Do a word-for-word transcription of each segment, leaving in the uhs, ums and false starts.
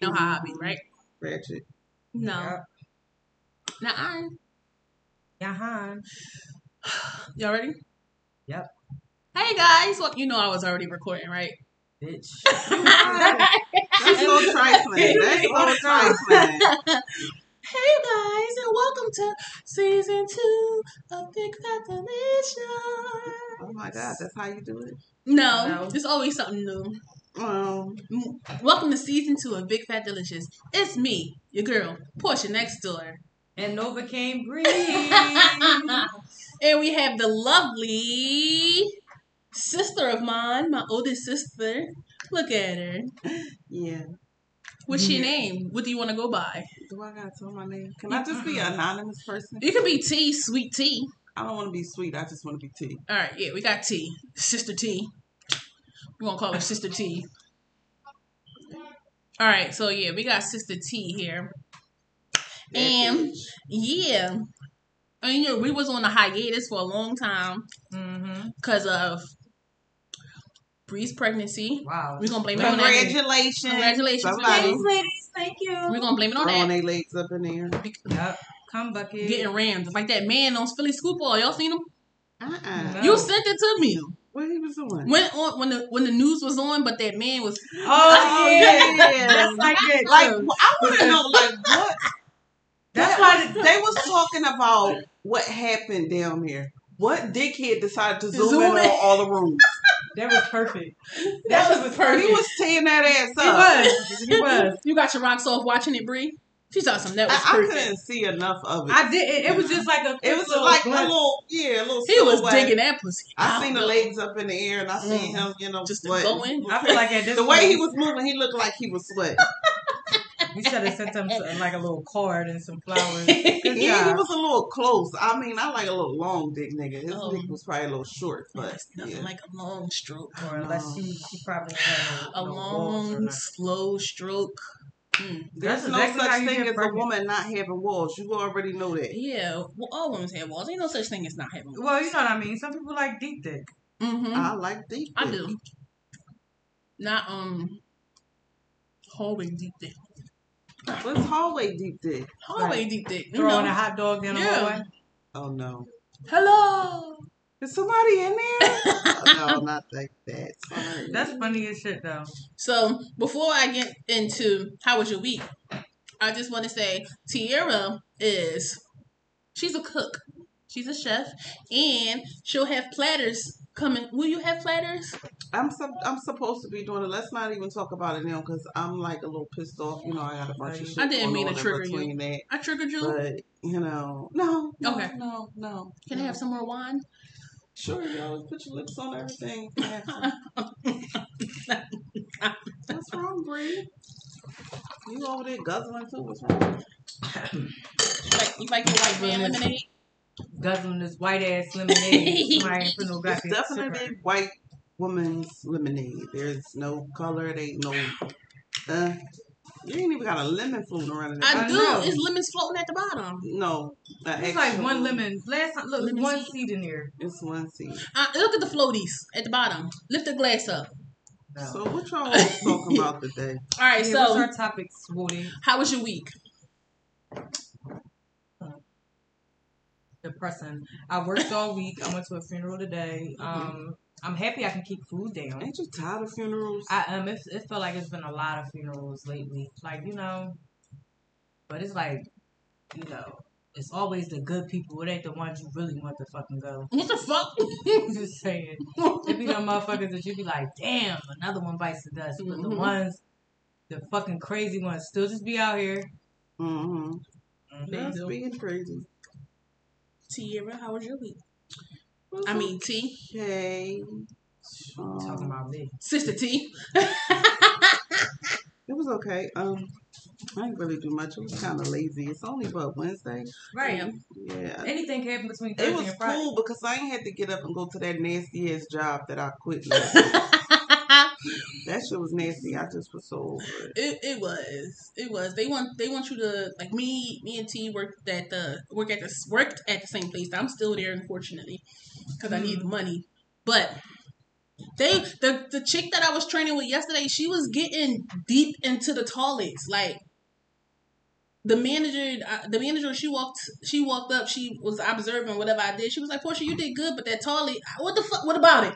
know how I be, right? Ratchet. No. Yep. Now I. Uh-huh. Y'all ready? Yep. Hey guys, well, you know I was already recording, right? Bitch. That's so trifling. That's so trifling. Hey guys, and welcome to season two of Big Fat Delicious. Oh my God, that's how you do it? No, no. It's always something new. Um, welcome to season two of Big Fat Delicious. It's me, your girl, Porsche next door. And Novocaine Bri. And we have the lovely sister of mine, my oldest sister. Look at her. Yeah. What's your name? What do you want to go by? Do I gotta tell my name? Can I just be an anonymous person? You can be T, Sweet T. I don't want to be sweet. I just want to be T. All right. Yeah, we got T. Sister T. We're going to call her Sister T. All right. So, yeah, we got Sister T here. And, yeah, I mean, you know, we was on a hiatus for a long time because mm-hmm. of Bree's pregnancy. Wow. We're going to blame it on that. Congratulations. Congratulations. Congratulations, ladies. Thank you. We're going to blame it on that. Throwing their legs up in the air. Yep. Come bucket. Getting rammed. Like that man on Philly Scoop Ball. Y'all seen him? Uh-uh. No. You sent it to me. What he was doing? When on when the when the news was on, but that man was oh yeah, yeah. That's like that. Like well, I want to know like what. That's why they, they was talking about what happened down here. What dickhead decided to zoom, zoom in, in on all the rooms? That was perfect. That, that was, was perfect. He was tearing that ass up. He was. He was. You got your rocks off watching it, Bri. She saw some that was I, perfect. I couldn't see enough of it. I didn't. It, it was just like a. It was like glimpse. a little, yeah, a little. He was way. digging that pussy. I, I seen know. the legs up in the air, and I seen mm. him, you know, just going. I feel like at this the point, way he was moving, he looked like he was sweating. You should have sent him some, like a little card and some flowers. Yeah, he was a little close. I mean, I like a little long dick nigga. His oh. dick was probably a little short, but it's nothing yeah. like a long stroke, or unless she, she probably had a, a no long, slow stroke. Mm. There's no such thing as a woman not having walls. You already know that. Yeah, well, all women have walls. Ain't no such thing as not having walls. Well, you know what I mean. Some people like deep dick. Mm-hmm. I like deep dick. I do. Not um, hallway deep dick. What's hallway deep dick? Hallway like, deep dick. You throwing know. a hot dog down the yeah. hallway. Oh no. Hello. Is somebody in there? Oh, no, not like that. Sorry. That's funny as shit, though. So, before I get into how was your week, I just want to say Tiara is, she's a cook. She's a chef. And she'll have platters coming. Will you have platters? I'm sub- I'm supposed to be doing it. Let's not even talk about it now because I'm like a little pissed off. You know, I got a bunch of shit. I didn't mean to trigger you. That. I triggered you? But, you know, no. no okay. No, no. Can no. I have some more wine? Sure, y'all. Put your lips on everything. What's wrong, Bri? You over there guzzling too? What's wrong? Like, you like your white man lemonade? Guzzling this white ass lemonade. I ain't put no it's definitely sugar. White woman's lemonade. There's no color. It ain't no. Uh, you ain't even got a lemon floating around. It. I, I do. Know. It's lemons floating at the bottom. No, it's like one lemon. Last time, look, lemon one seed. seed in there. It's one seed. Uh, look at the floaties at the bottom. Lift the glass up. No. So what y'all talking about today? All right. Yeah, so what's our topic, Swooty? How was your week? Depressing. I worked all week. I went to a funeral today. Um. I'm happy I can keep food down. Ain't you tired of funerals? I um, it, it felt like it's been a lot of funerals lately. Like, you know, but it's like, you know, it's always the good people. It ain't the ones you really want to fucking go. What the fuck? I'm just saying. It be them motherfuckers that you be like, damn, another one bites the dust. Mm-hmm. But the ones, the fucking crazy ones still just be out here. Mm-hmm. Mm-hmm. They just being crazy. Tiara, how was your week? What's I mean, T. Okay. Um, talking about me. Sister T. It was okay. Um, I didn't really do much. It was kind of lazy. It's only, what, Wednesday? Right. Um, yeah. Anything happened between Thursday and Friday. It was cool because I ain't had to get up and go to that nasty-ass job that I quit last That shit was nasty. I just was so over it. It, it was. It was. They want they want you to like me. Me and T worked at the work at the worked at the same place. I'm still there, unfortunately, because mm-hmm. I need the money. But They the, the chick that I was training with yesterday, she was getting deep into the toilets. Like the manager, the manager, she walked, she walked up. She was observing whatever I did. She was like, "Porsche, you did good, but that toilet, what the fuck? What about it?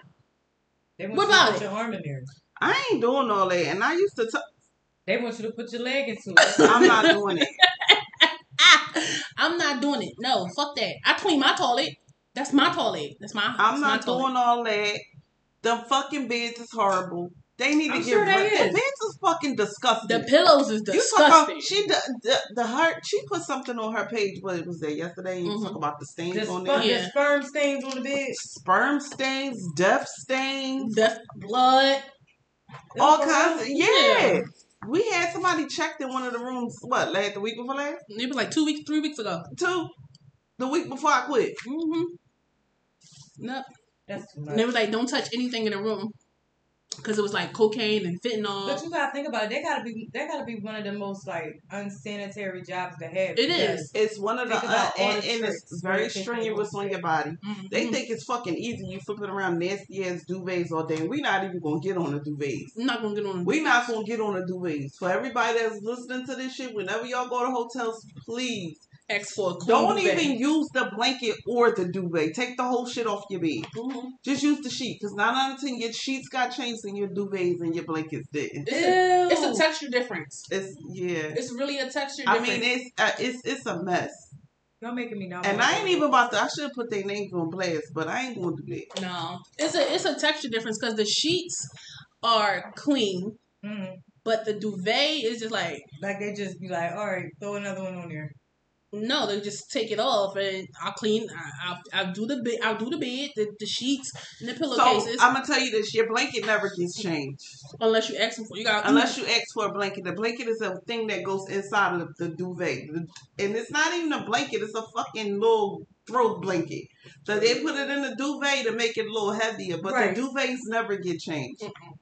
They want what you about to put it? Your arm in there. I ain't doing all that." And I used to. T- they want you to put your leg into it. I'm not doing it. I'm not doing it. No, fuck that. I clean my toilet. That's my toilet. That's my. I'm that's not my doing all that. The fucking beds is horrible. They need I'm to sure get rid. The beds is fucking disgusting. The pillows is disgusting. You she the, the the her she put something on her page. What was that yesterday? You mm-hmm. talk about the stains the on sp- there. Yeah. The sperm stains on the bed. Sperm stains, death stains, death blood, all kinds. Of, yeah. yeah. We had somebody checked in one of the rooms, what, last the week before last? It was like two weeks, three weeks ago. Two? The week before I quit. Mm-hmm. Nope. That's too much. And they was like, don't touch anything in the room. Because it was like cocaine and fentanyl. But you gotta think about it. They gotta be They gotta be one of the most like unsanitary jobs to have. It is. It's one of the, uh, and, the and it's very strenuous on your body. Mm-hmm. They think it's fucking easy. You flipping around nasty ass duvets all day. We're not even gonna get on the duvets. I'm not gonna get on the We're duvets. not gonna get on the duvets. For everybody that's listening to this shit, whenever y'all go to hotels, please. Ask for a cool Don't duvet. even use the blanket or the duvet. Take the whole shit off your bed. Mm-hmm. Just use the sheet. Because nine out of ten, your sheets got changed and your duvets and your blankets didn't. It's a, it's a texture difference. It's yeah. It's really a texture I difference. I mean, it's uh, it's it's a mess. Y'all making me not. And I ain't even about to. I should have put their names on blast, but I ain't going to do that. No, it's a it's a texture difference because the sheets are clean, mm-hmm. but the duvet is just like like they just be like, all right, throw another one on there. No, they just take it off and I'll clean. I'll, I'll do the bed. I'll do the bed, the, the sheets, and the pillowcases. So I'm gonna tell you this: your blanket never gets changed unless you ask for. You got unless you ask for a blanket. The blanket is a thing that goes inside of the duvet, and it's not even a blanket. It's a fucking little throat blanket. So they put it in the duvet to make it a little heavier, but right. the duvets never get changed. Mm-mm.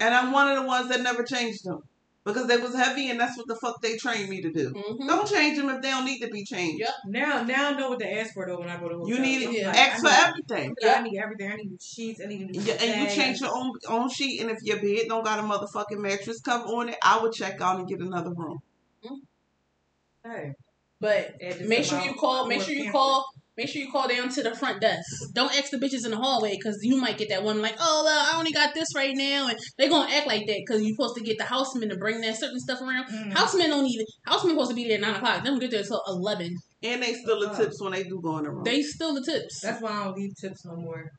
And I'm one of the ones that never changed them. Because they was heavy, and that's what the fuck they trained me to do. Mm-hmm. Don't change them if they don't need to be changed. Yep. Now, now I know what to ask for though when I go to hotel. You need yeah. like, ask I for need, everything. Like, yep. I need everything. I need sheets. I need. Yeah, and you change your own own sheet, and if your bed don't got a motherfucking mattress cover on it, I would check out and get another room. Mm-hmm. Hey, but make sure you call. Make sure you call. Make sure you call down to the front desk. Don't ask the bitches in the hallway because you might get that one like, oh, well, I only got this right now. And they're going to act like that because you're supposed to get the housemen to bring that certain stuff around. Mm. Housemen don't even, housemen supposed to be there at nine o'clock. They don't get there until eleven. And they steal the tips when they do go in the room. They steal the tips. That's why I don't leave tips no more.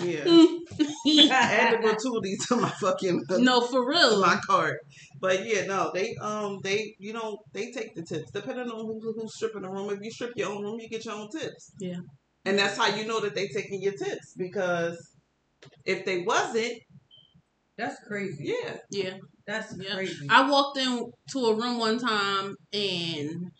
Yeah. Add the gratuity to my fucking. No, for real. My card. But yeah, no, they, um, they, you know, they take the tips depending on who, who's stripping the room. If you strip your own room, you get your own tips. Yeah. And that's how you know that they taking your tips because if they wasn't. That's crazy. Yeah. Yeah. That's yeah. crazy. I walked into a room one time and.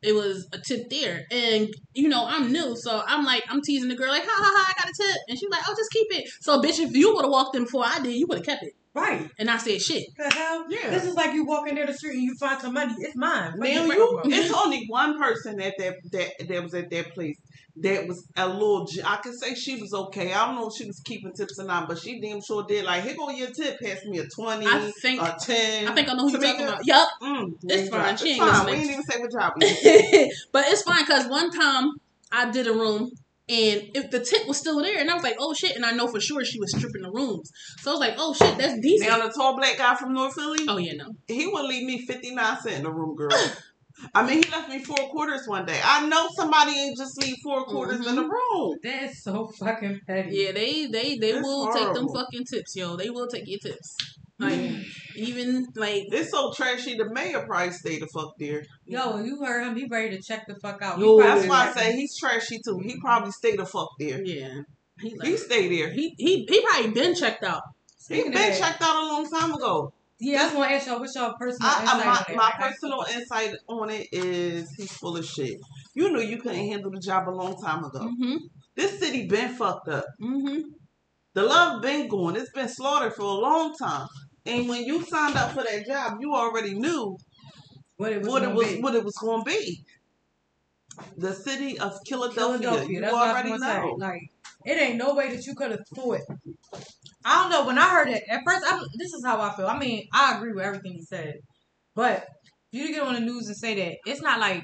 It was a tip there. And, you know, I'm new. So I'm like, I'm teasing the girl like, ha ha ha, I got a tip. And she's like, oh, just keep it. So, bitch, if you would have walked in before I did, you would have kept it. Right. And I said, shit. The hell? Yeah. This is like you walk in there the street and you find some money. It's mine. Now you, you, it's only one person at that, that, that was at that place that was a little, I could say she was okay. I don't know if she was keeping tips or not, but she damn sure did. Like, here go your tip. Pass me a twenty, I think, a ten. I think I know who you're talking about. Yup. Mm, it's fine. She ain't it's fine. We didn't even say what job we did. But it's fine because one time I did a room. And if the tip was still there, and I was like, oh, shit. And I know for sure she was stripping the rooms. So I was like, oh, shit, that's decent. Now, the tall black guy from North Philly? Oh, yeah, no. He would leave me fifty-nine cents in the room, girl. I mean, he left me four quarters one day. I know somebody ain't just leave four quarters mm-hmm. in the room. That is so fucking petty. Yeah, they they, they will horrible. Take them fucking tips, yo. They will take your tips. Like, even, like... It's so trashy, the mayor probably stayed the fuck there. Yo, you heard him. He ready to check the fuck out. Yo, that's why like I say him. He's trashy, too. He probably stayed the fuck there. Yeah. He, like, he stayed there. He he he probably been checked out. He been that. checked out a long time ago. Yeah, that's what I asked y'all. What's y'all personal I, insight I, my, on it? My personal insight on it is he's full of shit. You knew you couldn't handle the job a long time ago. Mm-hmm. This city been fucked up. Mm-hmm. The love been going. It's been slaughtered for a long time. And when you signed up for that job, you already knew what it was what it was, what it was going to be. The city of Philadelphia, Philadelphia you already know. Like, It ain't no way that you could have threw it. I don't know. When I heard it, at first, I, this is how I feel. I mean, I agree with everything he said. But you to get on the news and say that, it's not like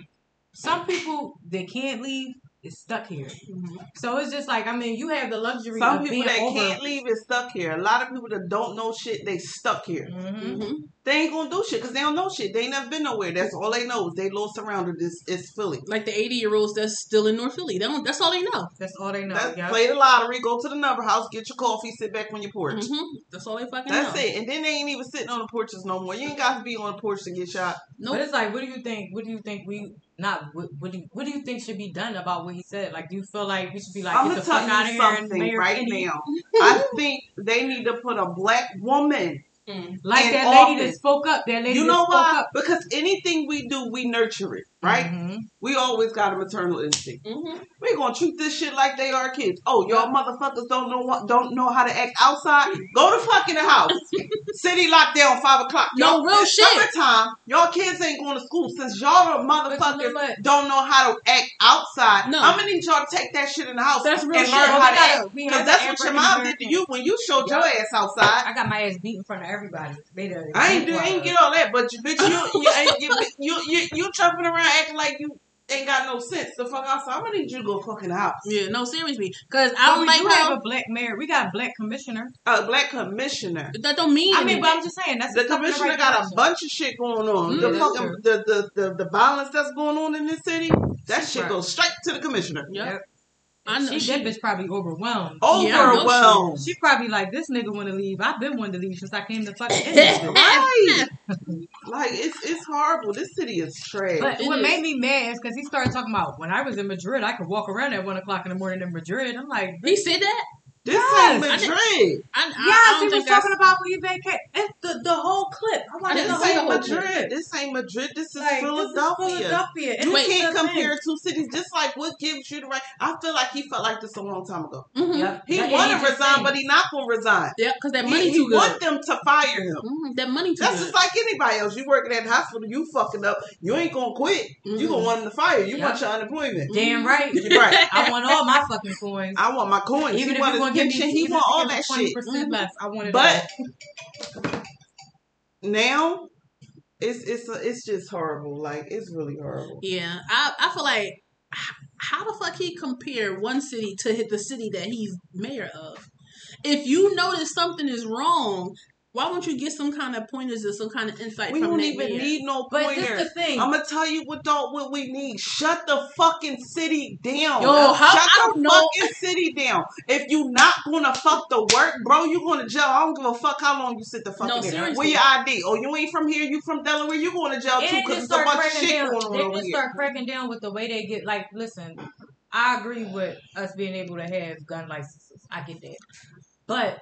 some people that can't leave is stuck here. Mm-hmm. So it's just like, I mean, you have the luxury some of people being that over. Can't leave is stuck here. A lot of people that don't know shit, they stuck here. Mm-hmm. Mm-hmm. They ain't gonna do shit because they don't know shit. They ain't never been nowhere. That's all they know. They little surrounded is, is Philly. Like the eighty year olds that's still in North Philly. They don't, that's all they know. That's all they know. Yep. Play the lottery, go to the number house, get your coffee, sit back on your porch. Mm-hmm. That's all they fucking that's know. That's it. And then they ain't even sitting on the porches no more. You ain't got to be on the porch to get shot. Nope. But it's like, what do you think? What do you think we not? What, what do you, what do you think should be done about what he said? Like, do you feel like we should be like, I'm get the fuck out of here and Mayor right Kennedy. Now? I think they need to put a black woman. Mm. Like that often. Lady that spoke up, that lady you know that spoke why? Up. Because anything we do, we nurture it, right? Mm-hmm. We always got a maternal instinct. Mm-hmm. We're gonna treat this shit like they are kids. Oh, y'all motherfuckers don't know what, don't know how to act outside. Go to fucking the house. City lockdown five o'clock. Y'all, no real shit. Summertime, y'all kids ain't going to school since y'all motherfuckers you know don't know how to act outside. No. I'm gonna need y'all to take that shit in the house that's real and shit. Learn oh, how to act because that's what your mom did to you when you showed yep. your ass outside. I got my ass beat in front of everybody. Later, I ain't do, ain't get all that, but you, bitch, you, you, ain't, you, you, you, you jumping around acting like you ain't got no sense. The fuck outside, I'm gonna need you to go fucking house. Yeah, no, seriously, because I don't like we do how have a black mayor. We got a black commissioner. A black commissioner. That don't mean. I anything. Mean, but I'm just saying that's the commissioner the right got direction. A bunch of shit going on. Mm, the fucking true. the the the the violence that's going on in this city. That Super. Shit goes straight to the commissioner. Yep. yep. I know she, she, that bitch probably overwhelmed. Overwhelmed. Yeah, she, she probably like, this nigga want to leave. I've been wanting to leave since I came to fucking industry. Right. Like, it's it's horrible. This city is trash. But it what is. Made me mad is because he started talking about, when I was in Madrid, I could walk around at one o'clock in the morning in Madrid. I'm like, he said that? This yes. ain't Madrid. I, I, yes, I he was talking about when you vacate. It's the, the whole clip. I'm like, this ain't Madrid. Clip. This ain't Madrid. This is like, Philadelphia. This is Philadelphia. You Wait, can't compare thing. Two cities. Just like what gives you the right. I feel like he felt like this a long time ago. Mm-hmm. Yep. He wanted to resign, but he not going to resign. Yeah, because that money he, too he good. He want them to fire him. Mm-hmm. That money too That's good. Just like anybody else. You working at the hospital, you fucking up. You ain't going to quit. Mm-hmm. You going to want him to fire. You yep. want your unemployment. Damn right. You're right. I want all my fucking coins. I want my coins. Even if you want Give me, he want all that shit. Less. I wanted but that. Now it's it's a, it's just horrible. Like, it's really horrible. Yeah, I I feel like how the fuck he compare one city to hit the city that he's mayor of? If you notice something is wrong, why won't you get some kind of pointers or some kind of insight we from that? We don't even mayor? Need no pointers. But this the thing. I'm gonna tell you what don't what we need. Shut the fucking city down. Yo, how, Shut I the don't fucking know. City down. If you not gonna fuck the work, bro, you going to jail. I don't give a fuck how long you sit the fuck no, in there. Where your I D? Oh, you ain't from here. You from Delaware? You going to jail and too? Because so much shit down. Going on over here. They just start cracking down with the way they get. Like, listen, I agree with us being able to have gun licenses. I get that, but.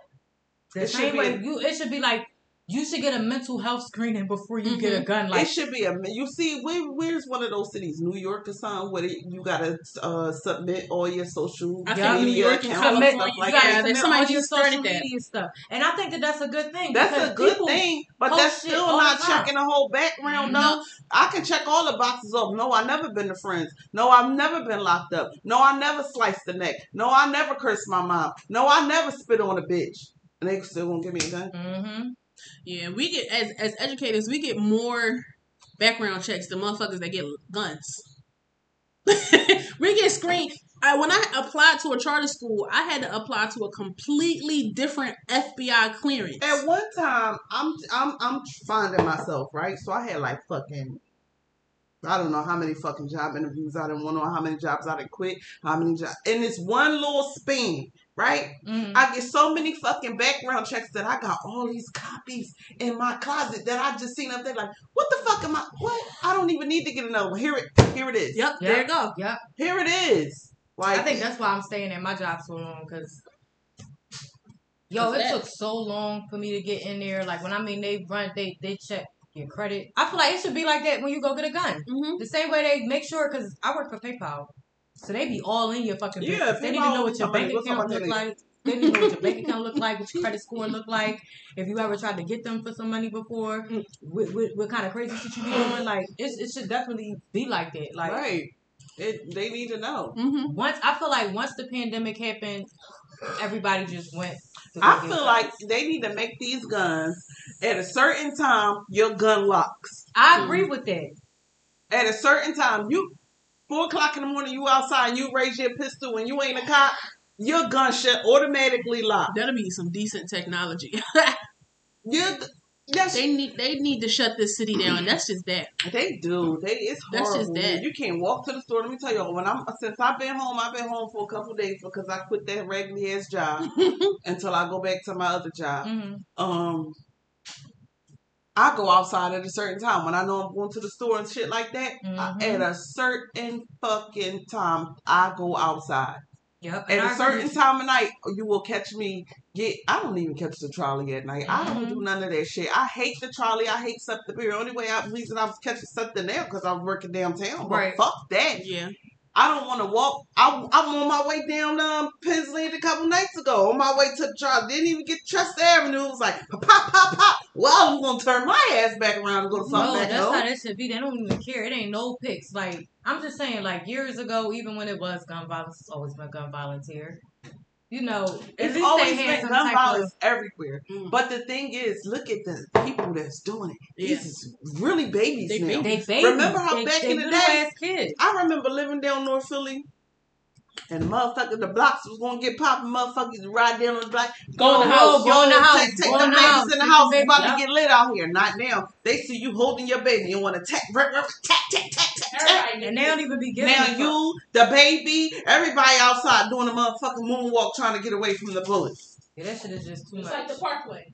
The it same way a, you, it should be like you should get a mental health screening before you mm-hmm. get a gun. Like, it should be a. You see, where, where's one of those cities, New York or something, where you gotta uh, submit all your social yeah, media accounts and stuff like that. There's somebody just started that stuff, and I think that that's a good thing. That's a good thing, but that's still not checking the whole background. No. no, I can check all the boxes up. No, I never been to friends. No, I've never been locked up. No, I never sliced the neck. No, I never cursed my mom. No, I never spit on a bitch. And they still won't give me a gun. Mm-hmm. Yeah, we get as as educators, we get more background checks than motherfuckers that get guns. We get screened. I, when I applied to a charter school, I had to apply to a completely different F B I clearance. At one time, I'm I'm I'm finding myself right, so I had like fucking. I don't know how many fucking job interviews I didn't want on, how many jobs I didn't quit, how many jobs. And it's one little span, right? Mm-hmm. I get so many fucking background checks that I got all these copies in my closet that I just seen up there like, what the fuck am I, what? I don't even need to get another one. Here it, here it is. Yep, yep. There you go. Yep. Here it is. Like, I think that's why I'm staying at my job so long, because... Yo, it that? Took so long for me to get in there. Like, when I mean they run, they, they check. Your credit. I feel like it should be like that when you go get a gun. Mm-hmm. The same way they make sure, because I work for PayPal, so they be all in your fucking business. Yeah, they need to know what your I mean, bank account look like. They need to know what your bank account look like, what your credit score look like. If you ever tried to get them for some money before, what, what, what kind of crazy shit you be doing? Like, it's, it should definitely be like that. Like, right. It, they need to know. Mm-hmm. Once I feel like once the pandemic happened, everybody just went. I feel guns. Like they need to make these guns at a certain time. Your gun locks. I agree mm-hmm. with that. At a certain time, you four o'clock in the morning, you outside, and you raise your pistol, and you ain't a cop. Your gun shut automatically locked. That'll be some decent technology. you. That's, they need they need to shut this city down. That's just that. They do. They it's horrible. That's just that. You can't walk to the store. Let me tell y'all. When I'm since I've been home, I've been home for a couple of days because I quit that raggedy ass job until I go back to my other job. Mm-hmm. Um, I go outside at a certain time when I know I'm going to the store and shit like that. Mm-hmm. I, at a certain fucking time, I go outside. Yep, at a certain time of night, you will catch me. Get I don't even catch the trolley at night. Mm-hmm. I don't do none of that shit. I hate the trolley. I hate something. The only way I reason I was catching something there because I was working downtown. Right. But fuck that. Yeah. I don't want to walk. I, I'm on my way down um, Penn's Landing a couple nights ago. On my way to the trolley. Didn't even get Chester Avenue. It was like, pop, pop, pop. Well, I'm going to turn my ass back around and go to something. No, that's home. How that should be. They don't even care. It ain't no pics. Like, I'm just saying, like, years ago, even when it was gun violence, it's always been gun violence here. You know, it's always they been gun violence of... everywhere. Mm. But the thing is, look at the people that's doing it. Yeah. These is really babies they, now. They babies. Remember how they, back they in the day, kids. I remember living down North Philly, and the motherfucker, the blocks was gonna get popping. Motherfuckers ride down on the block, go, go in the house, go in the house, take, take the babies in the house. It's about to get lit out here. Not now. They see you holding your baby. You want to tap, tap, tap, tap, tap. Right. And they don't even be giving. Now you, the baby, everybody outside doing a motherfucking moonwalk trying to get away from the bullets. Yeah, that shit is just too it's much. It's like the Parkway.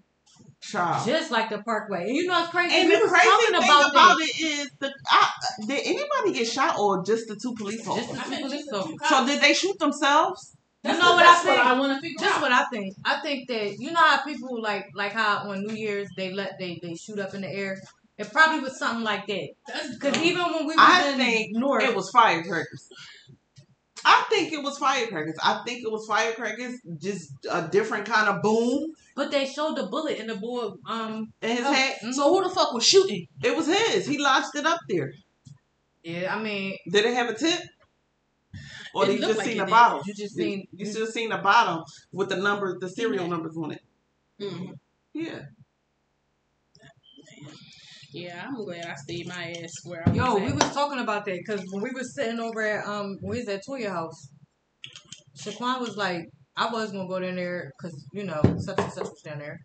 Child. Just like the Parkway. And you know it's crazy. And the crazy thing about, about it is, the, I, did anybody get shot or just the two police officers? Just the two police officers. So did they shoot themselves? You know what I think? What I want to figure out. That's what I think. I think that, you know how people, like like how on New Year's, they let they, they shoot up in the air? It probably was something like that. Because even when we were I in think North, it was firecrackers. I think it was firecrackers. I think it was firecrackers. Just a different kind of boom. But they showed the bullet in the boy um in his head. Mm-hmm. So who the fuck was shooting? It was his. He lodged it up there. Yeah, I mean, did it have a tip? Or did you just like seen the did. bottom? You just seen you, you just seen the bottom with the numbers, the serial yeah. numbers on it. Mm-hmm. Yeah. Yeah, I'm glad I stayed my ass where I was. Yo, at. we was talking about that because when we were sitting over at um, when we was at Toya house, Shaquan was like, I was gonna go down there because you know such and such was down there,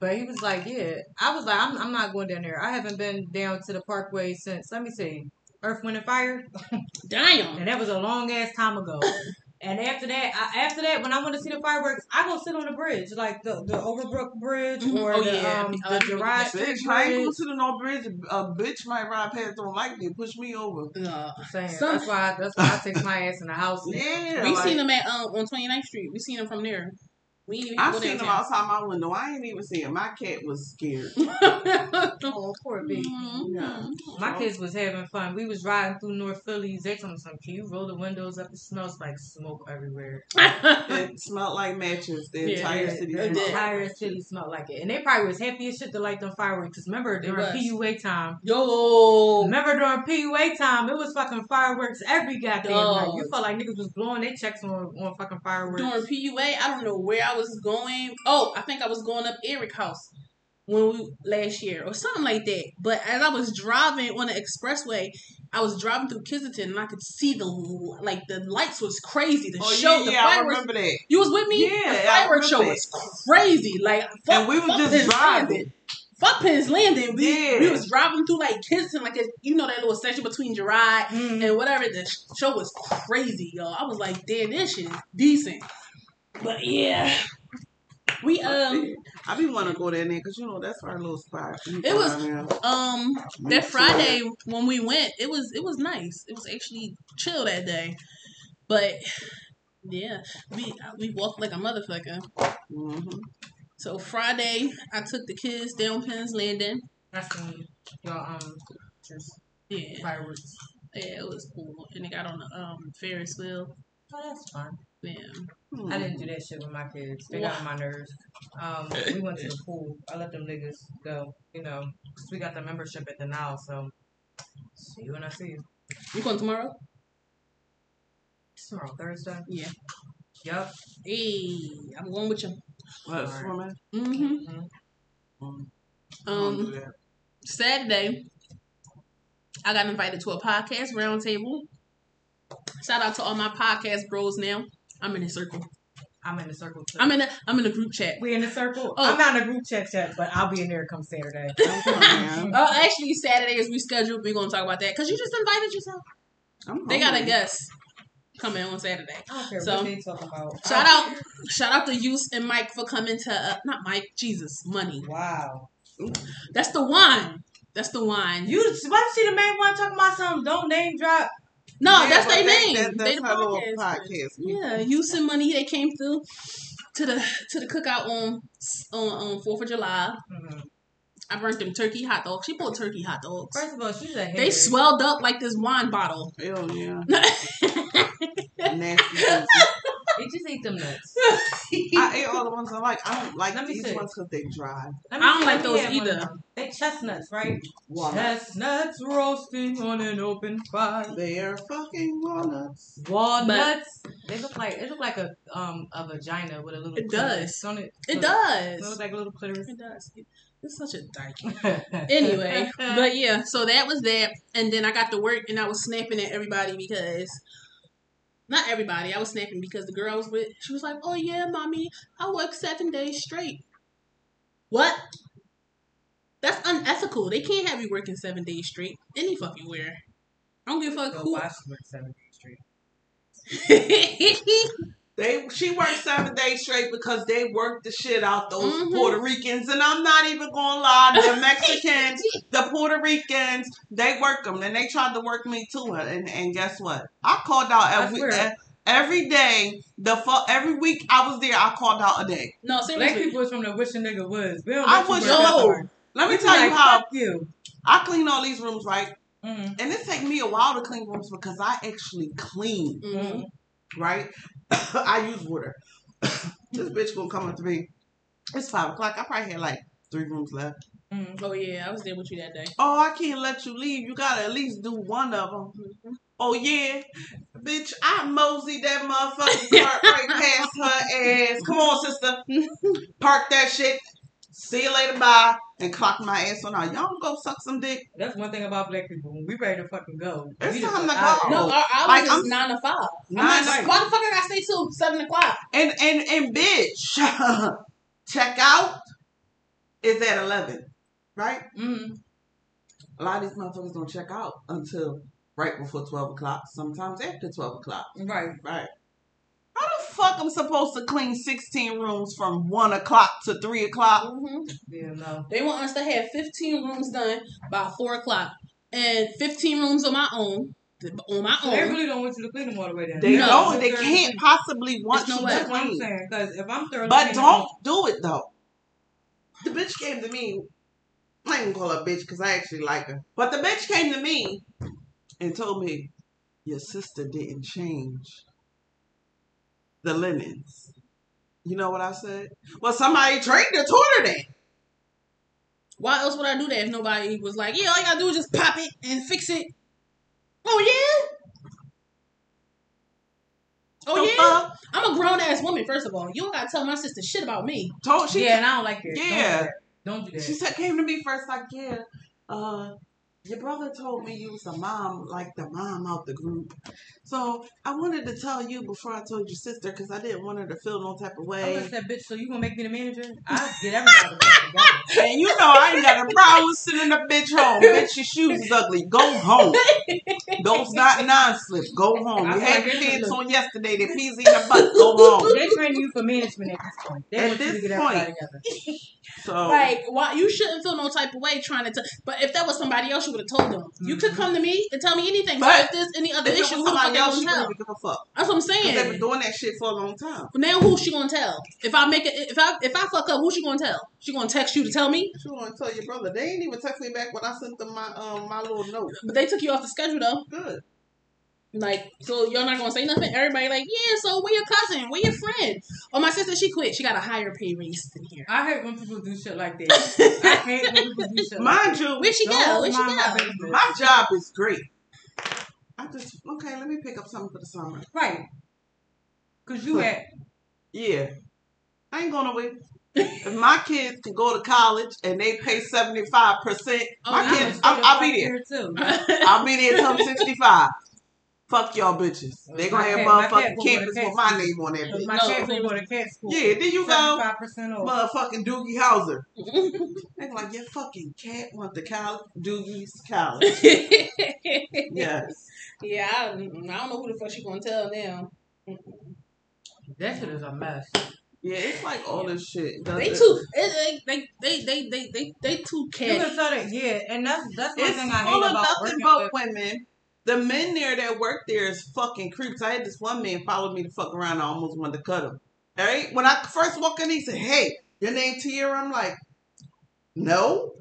but he was like, yeah, I was like, I'm I'm not going down there. I haven't been down to the Parkway since let me see, Earth, Wind and Fire. Damn, and that was a long ass time ago. And after that, I, after that, when I want to see the fireworks, I go sit on the bridge, like the, the Overbrook Bridge or oh, the, yeah. um, the Girard Bridge. I ain't go to the North Bridge. A bitch might ride past don't like me, push me over. No, saying, so, that's why I, that's why I take my ass in the house. Yeah, we like, seen them at um, on twenty-ninth Street. We seen them from there. We even I seen them outside my window. I ain't even see him. My cat was scared. Oh, poor baby. Mm-hmm. Yeah. My kids was having fun. We was riding through North Philly. They told me something. Can you roll the windows up? It smells like smoke everywhere. It smelled like matches. The yeah, entire yeah, city. The entire city smelled like it. And they probably was happy as shit to light them fireworks. Because remember during P U A time. Yo. Remember during P U A time, it was fucking fireworks every goddamn night. You felt like niggas was blowing their checks on, on fucking fireworks. During P U A, I don't know where I I was going. Oh, I think I was going up Eric's house when we last year or something like that. But as I was driving on the expressway, I was driving through Kensington and I could see the like the lights was crazy. The oh, show, yeah, the yeah, fireworks. I remember that. You was with me. Yeah, the fireworks show that. was crazy. Like, fuck, and we were just Penn's driving. Landing. Fuck Penn's Landing. We, yeah. we was driving through like Kensington, like a, you know that little section between Girard mm. and whatever. The show was crazy, y'all. I was like, damn, this shit is decent. But yeah, we um, I be want to go there because you know that's our little spot. It was um that Friday when we went. It was it was nice. It was actually chill that day. But yeah, we we walked like a motherfucker. Mm-hmm. So Friday, I took the kids down Penn's Landing. I seen y'all um yeah fireworks. Yeah, it was cool, and they got on the um Ferris wheel. Oh, that's fun. Yeah. Hmm. I didn't do that shit with my kids. They got on my nerves. Um, we went to the pool. I let them niggas go. You know, cause we got the membership at the Nile, so see you when I see you. You going tomorrow? Tomorrow, Thursday? Yeah. Yep. Hey, I'm going with you. What, four minutes? Mm-hmm. Mm-hmm. Um, um Saturday, I got invited to a podcast roundtable. Shout out to all my podcast bros now. I'm in a circle. I'm in the circle too. I'm in a I'm in a group chat. We're in the circle. Oh. I'm not in a group chat yet, but I'll be in there come Saturday. Oh, actually, Saturday is rescheduled. We're gonna talk about that because you just invited yourself. I'm they got a guest coming on Saturday. I don't care so, what they talk about. Shout out, shout out to Yus and Mike for coming to uh, not Mike, Jesus, money. Wow, that's the wine. That's the wine. You want to see the main one talking about something? Don't name drop. No, yeah, that's their name. That, that's they the podcast. podcast yeah, Houston yeah. Money. They came through to the to the cookout on on, on fourth of July. Mm-hmm. I burnt them turkey hot dogs. She bought turkey hot dogs. First of all, she's a hater. They swelled up like this wine bottle. Hell yeah. Nasty. They just ate them nuts. I ate all the ones I like. I don't like these see. ones because they dry. I don't like those either. They chestnuts, right? Walnuts. Chestnuts roasting on an open fire. They are fucking walnuts. Walnuts. But they look like it look like a um a vagina with a little. It clitoris. does. Don't it? It does. It looks like a little clitoris. It does. It's such a dyke. Anyway, but yeah, so that was that, and then I got to work and I was snapping at everybody because. Not everybody. I was snapping because the girl I was with, she was like, oh, yeah, mommy, I work seven days straight. What? That's unethical. They can't have you working seven days straight. Any fucking where. I don't give a fuck who. Why she work seven days straight? they, she worked seven days straight because they worked the shit out those mm-hmm. Puerto Ricans. And I'm not even going to lie. The Mexicans, the Puerto Ricans, they work them. And they tried to work me too. And, and guess what? I called out every every day. The fu- every week I was there, I called out a day. No, seriously. Black people is from the wish a nigga was. We don't I wish. No. Let me it's tell like, you how. You. I clean all these rooms, right? Mm-hmm. And it take me a while to clean rooms because I actually clean, mm-hmm. right? I use water. This bitch gonna come up to me. It's five o'clock. I probably had like three rooms left. Mm-hmm. Oh yeah, I was there with you that day. Oh, I can't let you leave. You gotta at least do one of them. Mm-hmm. Oh yeah, bitch. I moseyed that motherfucking cart right past her ass. Come on, sister. Park that shit. See you later, bye. And clock my ass on out. Y'all go suck some dick. That's one thing about black people. When we ready to fucking go. It's time to go. No, our hours like, is I'm, nine to five. Nine I'm like, why the fuck I gotta stay till seven o'clock? And and and bitch, check out is at eleven, right? Mm-hmm. A lot of these motherfuckers don't check out until right before twelve o'clock. Sometimes after twelve o'clock. Right, right. How the fuck I'm supposed to clean sixteen rooms from one o'clock to three o'clock? Mm-hmm. Yeah, no. They want us to have fifteen rooms done by four o'clock. And fifteen rooms on my own. On my so own. They really don't want you to clean them all the way down. They no, don't. They can't possibly want you no to clean. Because if I'm thoroughly But don't do it, though. The bitch came to me. I ain't gonna call her bitch because I actually like her. But the bitch came to me and told me, your sister didn't change the linens. You know what I said? Well, somebody trained her, taught her that. Why else would I do that if nobody was like, yeah, all you gotta do is just pop it and fix it. Oh, yeah? Oh, so, yeah? Uh, I'm a grown-ass woman, first of all. You don't gotta tell my sister shit about me. Told she, yeah, and I don't like it. Yeah. Don't do that. Don't do that. She said, came to me first like, yeah, uh, your brother told me you was a mom, like the mom out the group. So I wanted to tell you before I told your sister because I didn't want her to feel no type of way. I was that bitch, so you gonna make me the manager? I'll get everybody back together. And you know I ain't got a problem sending a bitch home. Bitch, your shoes is ugly. Go home. Those not non-slip. Go home. You had your pants on yesterday. They're peasy in the butt. Go home. They're training you for management at this point. They at this to point. Together. So like, why you shouldn't feel no type of way trying to tell. But if that was somebody else, you would have told them. Mm-hmm. You could come to me and tell me anything. But so if there's any other issue, who the fuck else she gonna give a fuck? That's what I'm saying. They've been doing that shit for a long time. But now who she gonna tell? If I make it, if I if I fuck up, who she gonna tell? She gonna text you to tell me? She gonna tell your brother. They ain't even text me back when I sent them my um my little note. But they took you off the schedule though. Good. Like, so y'all not gonna say nothing? Everybody like, yeah, so where your cousin? Where your friend? Oh, my sister, she quit. She got a higher pay raise than here. I hate when people do shit like that. I hate when people do shit like that. Mind you, where'd she go? Where'd she go? My job is great. I I just, okay, let me pick up something for the summer. Right. Because you so, at... Yeah. I ain't going away. If my kids can go to college and they pay seventy-five percent, oh, my no, kids, I'll, I'll be there. Too. I'll be there until I'm sixty-five. Fuck y'all bitches. They gonna have motherfucking campus with my name on that bitch. My kids ain't going to cat school. Yeah, there you go. Motherfucking Doogie Howser. They like, your fucking cat went to college. Doogie's college. Yes. Yeah, I, I don't know who the fuck she gonna tell now. That shit is a mess. Yeah, it's like all this shit. They too, it, they, they, they, they, they, they too catty. You can tell that, yeah, and that's that's one thing I hate about nothing but women. The men there that work there is fucking creeps. I had this one man follow me the fuck around. I almost wanted to cut him. All right? When I first walked in, he said, hey, your name Tiara? I'm like, no.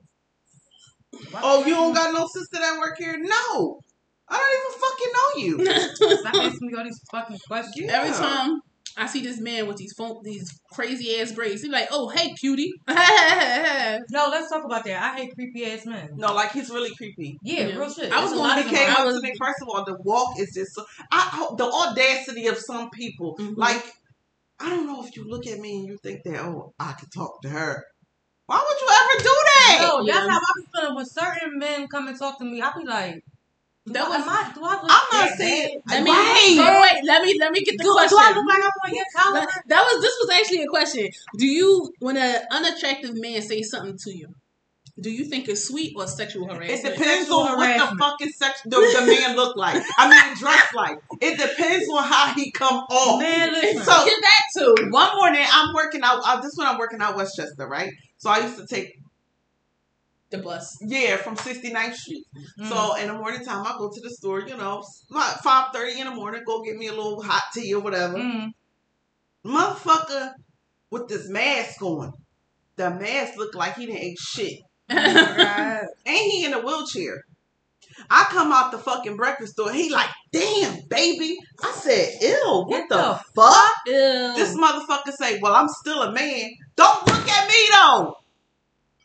Why oh, you don't got no sister that work here? No. I don't even fucking know you. Stop asking me all these fucking questions. Yeah. Every time I see this man with these phone, these crazy ass braids, he's like, oh, hey, cutie. No, let's talk about that. I hate creepy ass men. No, like, he's really creepy. Yeah, yeah. Real shit. I was going to came up to me, first of all, the walk is just, so, I, the audacity of some people. Mm-hmm. Like, I don't know if you look at me and you think that, oh, I could talk to her. Why would you ever do that? No, that's yeah. how I was feeling. When certain men come and talk to me, I'll be like, That was, am I, do I look I'm not saying. Let me, wait. Wait, let me let me get the do, question. Do I look like I'm on your collar? That was this was actually a question. Do you, when an unattractive man says something to you, do you think it's sweet or sexual harassment? It depends sexual on harassment. What the fucking sex the, the man look like. I mean, dressed like. It depends on how he come off. Man, listen. So get back to one morning. I'm working out. Uh, this one I'm working out Westchester, right? So I used to take the bus. Yeah, from sixty-ninth Street. Mm-hmm. So in the morning time, I go to the store, you know, like five thirty in the morning, go get me a little hot tea or whatever. Mm-hmm. Motherfucker with this mask on. The mask looked like he didn't eat shit. Right. And he in a wheelchair. I come out the fucking breakfast store. He like, damn, baby. I said, ew, what the, the fuck? Ew. This motherfucker say, well, I'm still a man. Don't look at me, though.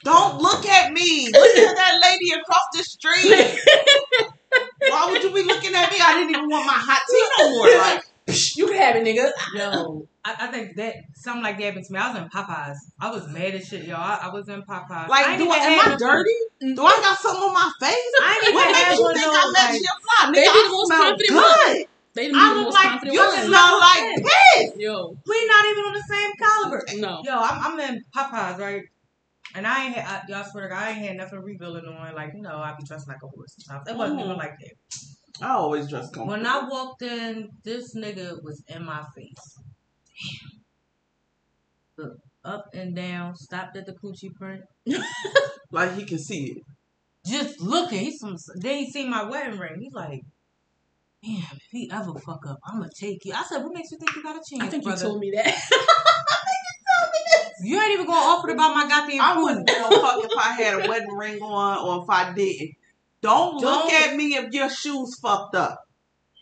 Don't look at me. Look at that lady across the street. Why would you be looking at me? I didn't even want my hot tea no more. Like, you can have it, nigga. No. I, I think that something like that happened to me. I was in Popeyes. I was mad as shit, y'all. I, I was in Popeyes. Like, I do I, am I dirty? Food. Do I got something on my face? I ain't what makes you think no, I let like, you fly? Nigga, they I the smell good. They I look like, you smell like piss. Yo. We not even on the same caliber. No. Yo, I'm, I'm in Popeyes, right? And I ain't had, I, y'all swear to God, I ain't had nothing revealing on. Like, you know, I be dressed like a horse sometimes. It wasn't even like that. I always dress comfortable. When I walked in, this nigga was in my face. Look, up and down, stopped at the coochie print. Like, he can see it. Just looking. He's from, then he seen my wedding ring. He's like, damn, if he ever fuck up, I'm going to take you. I said, what makes you think you got a chance, I think brother? You told me that. You ain't even gonna offer it about my goddamn. I wouldn't give a fuck if I had a wedding ring on or if I didn't. Don't, Don't look at me if your shoes fucked up.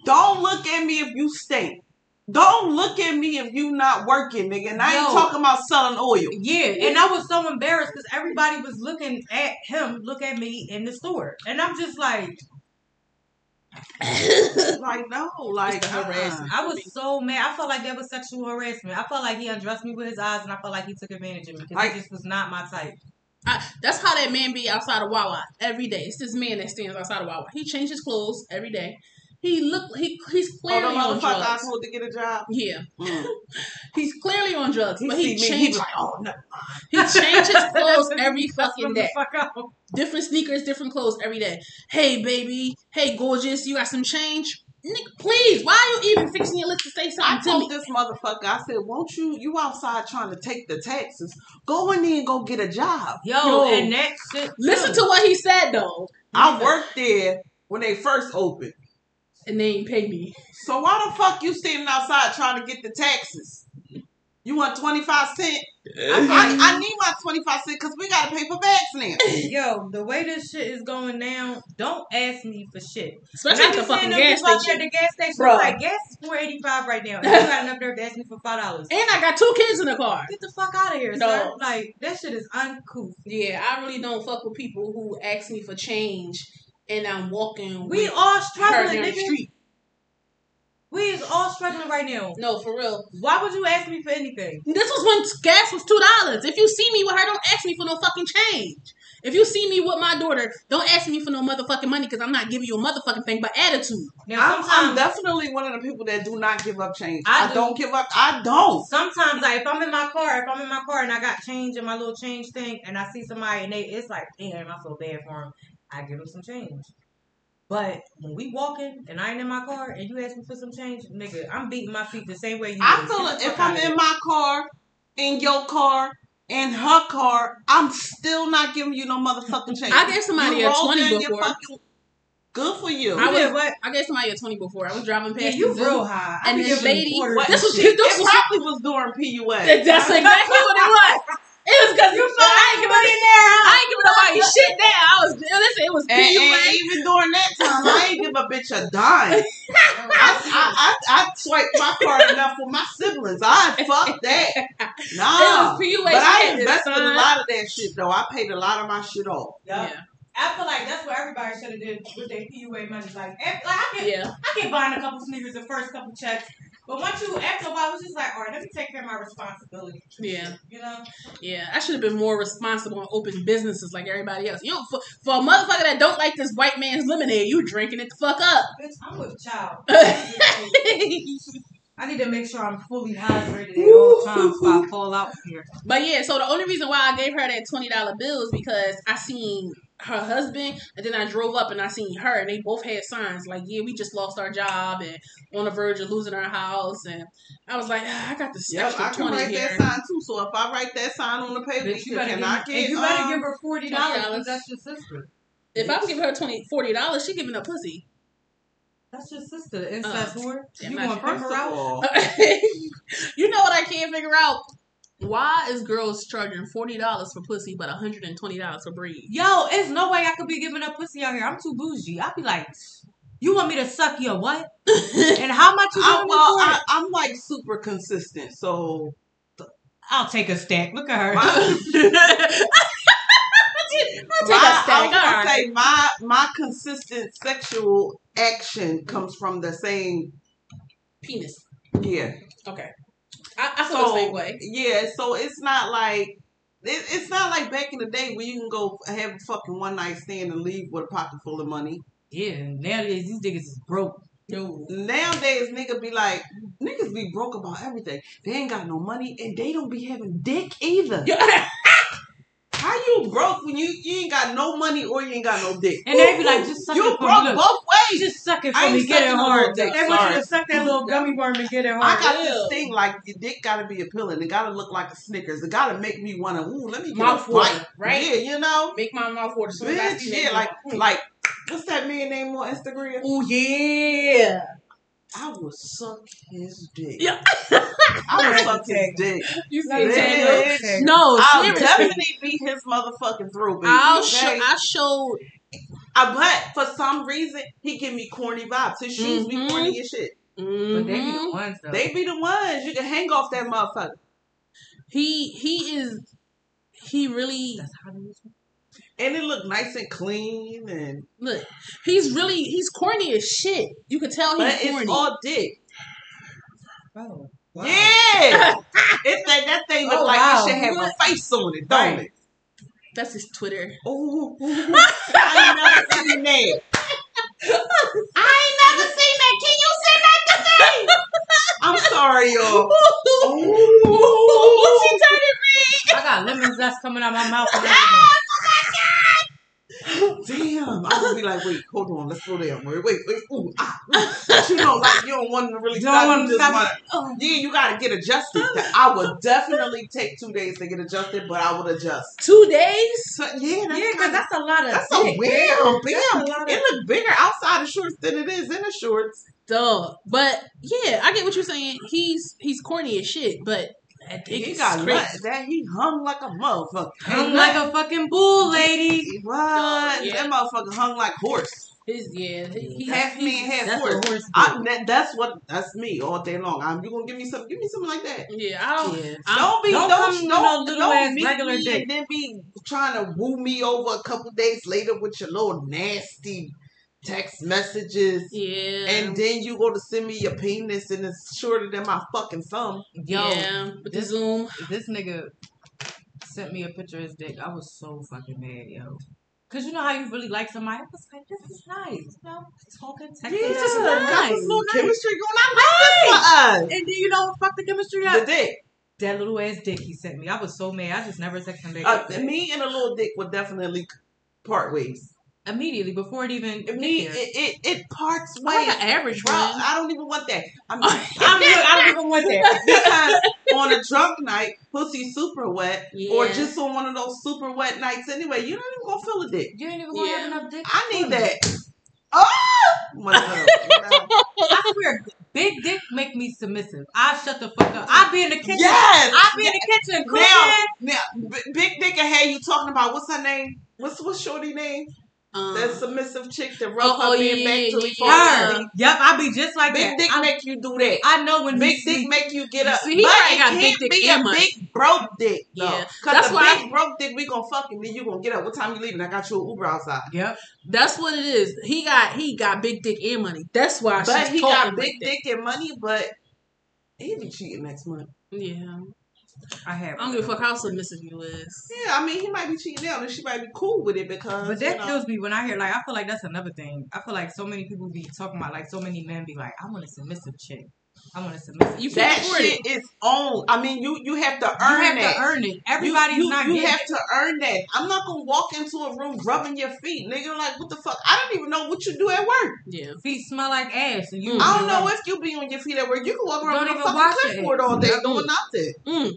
Don't look at me if you stink. Don't look at me if you not working, nigga. And I no. ain't talking about selling oil. Yeah, and I was so embarrassed because everybody was looking at him, look at me in the store, and I'm just like. Like no, like harassment. I was so mad. I felt like that was sexual harassment. I felt like he undressed me with his eyes, and I felt like he took advantage of me because he just was not my type. I, that's how that man be outside of Wawa every day. It's this man that stands outside of Wawa. He changes clothes every day. He look he he's clearly oh, on drugs. I told to get a job. Yeah, mm. He's clearly on drugs, he but he changes. Like, oh, no. He changes clothes every fucking day. Fuck different sneakers, different clothes every day. Hey, baby. Hey, gorgeous. You got some change? Nick, please. Why are you even fixing your lips to say something I to told me? This motherfucker. I said, won't you? You outside trying to take the taxes? Go in there and go get a job. Yo, Yo. And that's it. Listen to what he said though. I worked there when they first opened. And they ain't pay me. So why the fuck you standing outside trying to get the taxes? You want twenty-five cents? I, I, I need my twenty-five cents because we got to pay for bags now. Yo, the way this shit is going down, don't ask me for shit. Especially at the fucking gas station. At the gas station. Bro. Like, gas is four dollars and eighty-five cents right now. And you got enough nerve to ask me for five dollars. And I got two kids in the car. Get the fuck out of here, no. Sir. Like, that shit is uncouth. Yeah, I really don't fuck with people who ask me for change and I'm walking. We all struggling, nigga. Street. We is all struggling right now. No, for real. Why would you ask me for anything? This was when gas was two dollars. If you see me with her, don't ask me for no fucking change. If you see me with my daughter, don't ask me for no motherfucking money because I'm not giving you a motherfucking thing but attitude. Now, I'm, I'm definitely one of the people that do not give up change. I, I do. don't give up. I don't. Sometimes, like, if I'm in my car, if I'm in my car and I got change in my little change thing and I see somebody and they, it's like, damn, I feel bad for them. I give them some change. But when we walking and I ain't in my car and you ask me for some change, nigga, I'm beating my feet the same way you I do. feel like if I'm in my car, in your car, in her car, I'm still not giving you no motherfucking change. I gave somebody you a twenty before. Fucking, good for you. I, was, what? I gave somebody a twenty before. I was driving past. Yeah, you real high. And this lady, what, this was she, this it was, probably was doing P U A. That's exactly what it was. It was because you felt I ain't giving it now. I ain't giving nobody shit now. I was listen. It was P U A. And, and even during that time, I ain't give a bitch a dime. I, I I I swiped my card enough for my siblings. I fuck that. Nah, it was P U A. But I invested a lot of that shit though. I paid a lot of my shit off. Yep. Yeah. I feel like that's what everybody should have did with their P U A money. Like, like I can, yeah. I can buy a couple sneakers the first couple checks. But once you, after a while, it's just like, all right, let me take care of my responsibility. Yeah. You know? Yeah. I should have been more responsible and open businesses like everybody else. You know, for, for a motherfucker that don't like this white man's lemonade, you drinking it the fuck up. Bitch, I'm with child. I need to make sure I'm fully hydrated at all times before I fall out here. But yeah, so the only reason why I gave her that twenty dollar bill is because I seen her husband, and then I drove up and I seen her, and they both had signs like, yeah, we just lost our job and on the verge of losing our house. And I was like, ah, I got this yep, extra I can twenty write here. That sign too. So if I write that sign on the paper, you better give, I get, and you better um, give her forty dollars because that's your sister. If I would give her twenty, forty dollars, she giving up pussy. That's your sister, inside uh, whore. Yeah, you gonna figure her out? You know what I can't figure out? Why is girls charging forty dollars for pussy but one hundred and twenty dollars for breed? Yo, it's no way I could be giving up pussy out here. I'm too bougie. I'd be like, you want me to suck your what? And how much you want? Well, I, I'm like super consistent, so I'll take a stack. Look at her. I'll take my, a stack. I would say my my consistent sexual action comes from the same penis. Yeah. Okay. I, I feel so, the same way. Yeah, so it's not like it, it's not like back in the day where you can go have a fucking one night stand and leave with a pocket full of money. Yeah, nowadays these niggas is broke. Dude. Nowadays niggas be like niggas be broke about everything. They ain't got no money and they don't be having dick either. How you broke when you, you ain't got no money or you ain't got no dick? And they be like, just suck you it. You broke me. Both ways. Just suck it for me. Get it hard. They want you to suck that little gummy worm and get it hard. I got Ew. this thing like your dick gotta be appealing. It gotta look like a Snickers. It gotta make me wanna, ooh, let me get mouth a water, bite. Right? Yeah, you know? Make my mouth water. So bitch, yeah, like, like, what's that man name on Instagram? Oh, yeah. I would suck his dick. Yeah. I would suck his dick. You see, no, I'll seriously. definitely be his motherfucking through. Baby. I'll okay? show. I showed. I but for some reason he give me corny vibes. His shoes mm-hmm. be corny as shit. Mm-hmm. But they be the ones. Though. They be the ones you can hang off that motherfucker. He he is. He really. That's how he is. And it looked nice and clean. And look, he's really, he's corny as shit. You can tell he's corny. But it's all dick. Oh, wow. Yeah. It's like that thing look oh, like wow. it should have a face on it, don't right. it? That's his Twitter. Oh, I ain't never seen that. I ain't never seen that. Can you send that to me? I'm sorry, y'all. What you trying to read? I got lemon zest coming out my mouth. Damn, I would be like, wait, hold on, let's slow down. Wait, wait, wait. Ooh, ah, ooh. But you know, like you don't want to really stop. You just want to. Oh. Yeah, you gotta get adjusted. I would definitely take two days to get adjusted, but I would adjust. Two days? So, yeah, that's yeah, because that's a lot of. That's a weird. It looked bigger outside of shorts than it is in the shorts. Duh. But yeah, I get what you're saying. He's he's corny as shit, but. That he got nuts. That he hung like a motherfucker. Hung like, like a fucking bull, lady. What? Yeah. That motherfucker hung like horse. His yeah, he, he, half he, man, half horse. horse I, that, that's what that's me all day long. I'm, you gonna give me some, give me something like that. Yeah, I don't. Yeah. I, don't be don't don't, don't, don't, don't meet regular me day. And then be trying to woo me over a couple days later with your little nasty text messages. Yeah, and then you go to send me your penis and it's shorter than my fucking thumb. Yo, yeah, with this, the Zoom, this nigga sent me a picture of his dick. I was so fucking mad, yo. Cause you know how you really like somebody. I was like, this is nice, you know, talking, texting. Yeah, this is nice. This little chemistry going on. Nice. And then you know, fuck the chemistry up. The dick, that little ass dick he sent me. I was so mad. I just never texted him back. Uh, me and a little dick would definitely part ways immediately before it even. It me, it, it it parts ways. I'm like an average bro. One. I don't even want that. I'm, I'm good. I don't even want that because. On a drunk night, pussy super wet, yeah. Or just on one of those super wet nights anyway, you don't even gonna feel a dick. You ain't even gonna yeah. have enough dick. I need that. Oh! I swear, big dick make me submissive. I shut the fuck up. I be in the kitchen. Yes! I be yes. in the kitchen. Now, now, big dick and hey, you talking about, what's her name? What's, what's shorty name? Um, that submissive chick that rub oh, her man yeah, back to yeah, yeah. Yep, I be just like big that. Big dick I'm, make you do that. I know when big dick see, make you get up. See, he but it got can't big dick be a much. Big broke dick though. Yeah. Cause the big I, broke dick, we gonna fuck him. Then you gonna get up. What time you leaving? I got you an Uber outside. Yep, that's what it is. He got he got big dick and money. That's why. But she's he got big like dick that. And money, but he be cheating next month. Yeah. I have. I don't give a fuck how submissive you is. Yeah, I mean, he might be cheating now, and she might be cool with it because. But that you know, kills me when I hear like I feel like that's another thing. I feel like so many people be talking about like so many men be like, I want a submissive chick. I want a submissive. You that shit it. Is on. I mean, you you have to earn it. You have to earn it. Everybody's you, you, not. You getting have it. To earn that. I'm not gonna walk into a room rubbing your feet, nigga. Like what the fuck? I don't even know what you do at work. Yeah, feet smell like ass. And you. I don't know if you be on your feet at work. You can walk around with a fucking clipboard all day mm. doing nothing. Mm.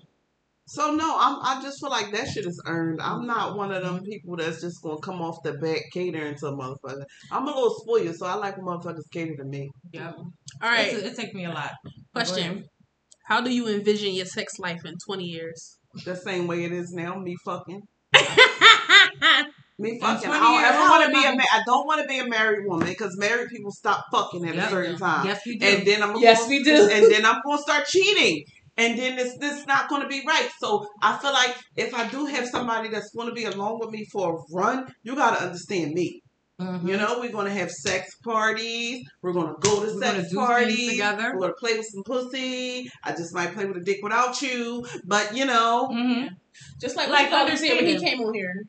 So no, I'm. I just feel like that shit is earned. I'm not one of them people that's just gonna come off the back catering to a motherfucker. I'm a little spoiler, so I like when motherfuckers cater to me. Yeah. All right. It's, it takes me a lot. Question: how do you envision your sex life in twenty years? The same way it is now. Me fucking. Me fucking. I don't ever want to be a. Ma- I don't want to be a married woman because married people stop fucking at yep. a certain time. Yes, we do. And then I'm. Gonna yes, gonna, we do. And then I'm gonna start cheating. And then it's this not going to be right. So I feel like if I do have somebody that's going to be along with me for a run, you got to understand me. Mm-hmm. You know, we're going to have sex parties. We're going to go to we're sex parties together. We're going to play with some pussy. I just might play with a dick without you. But, you know. Mm-hmm. Just like, like when he came on here.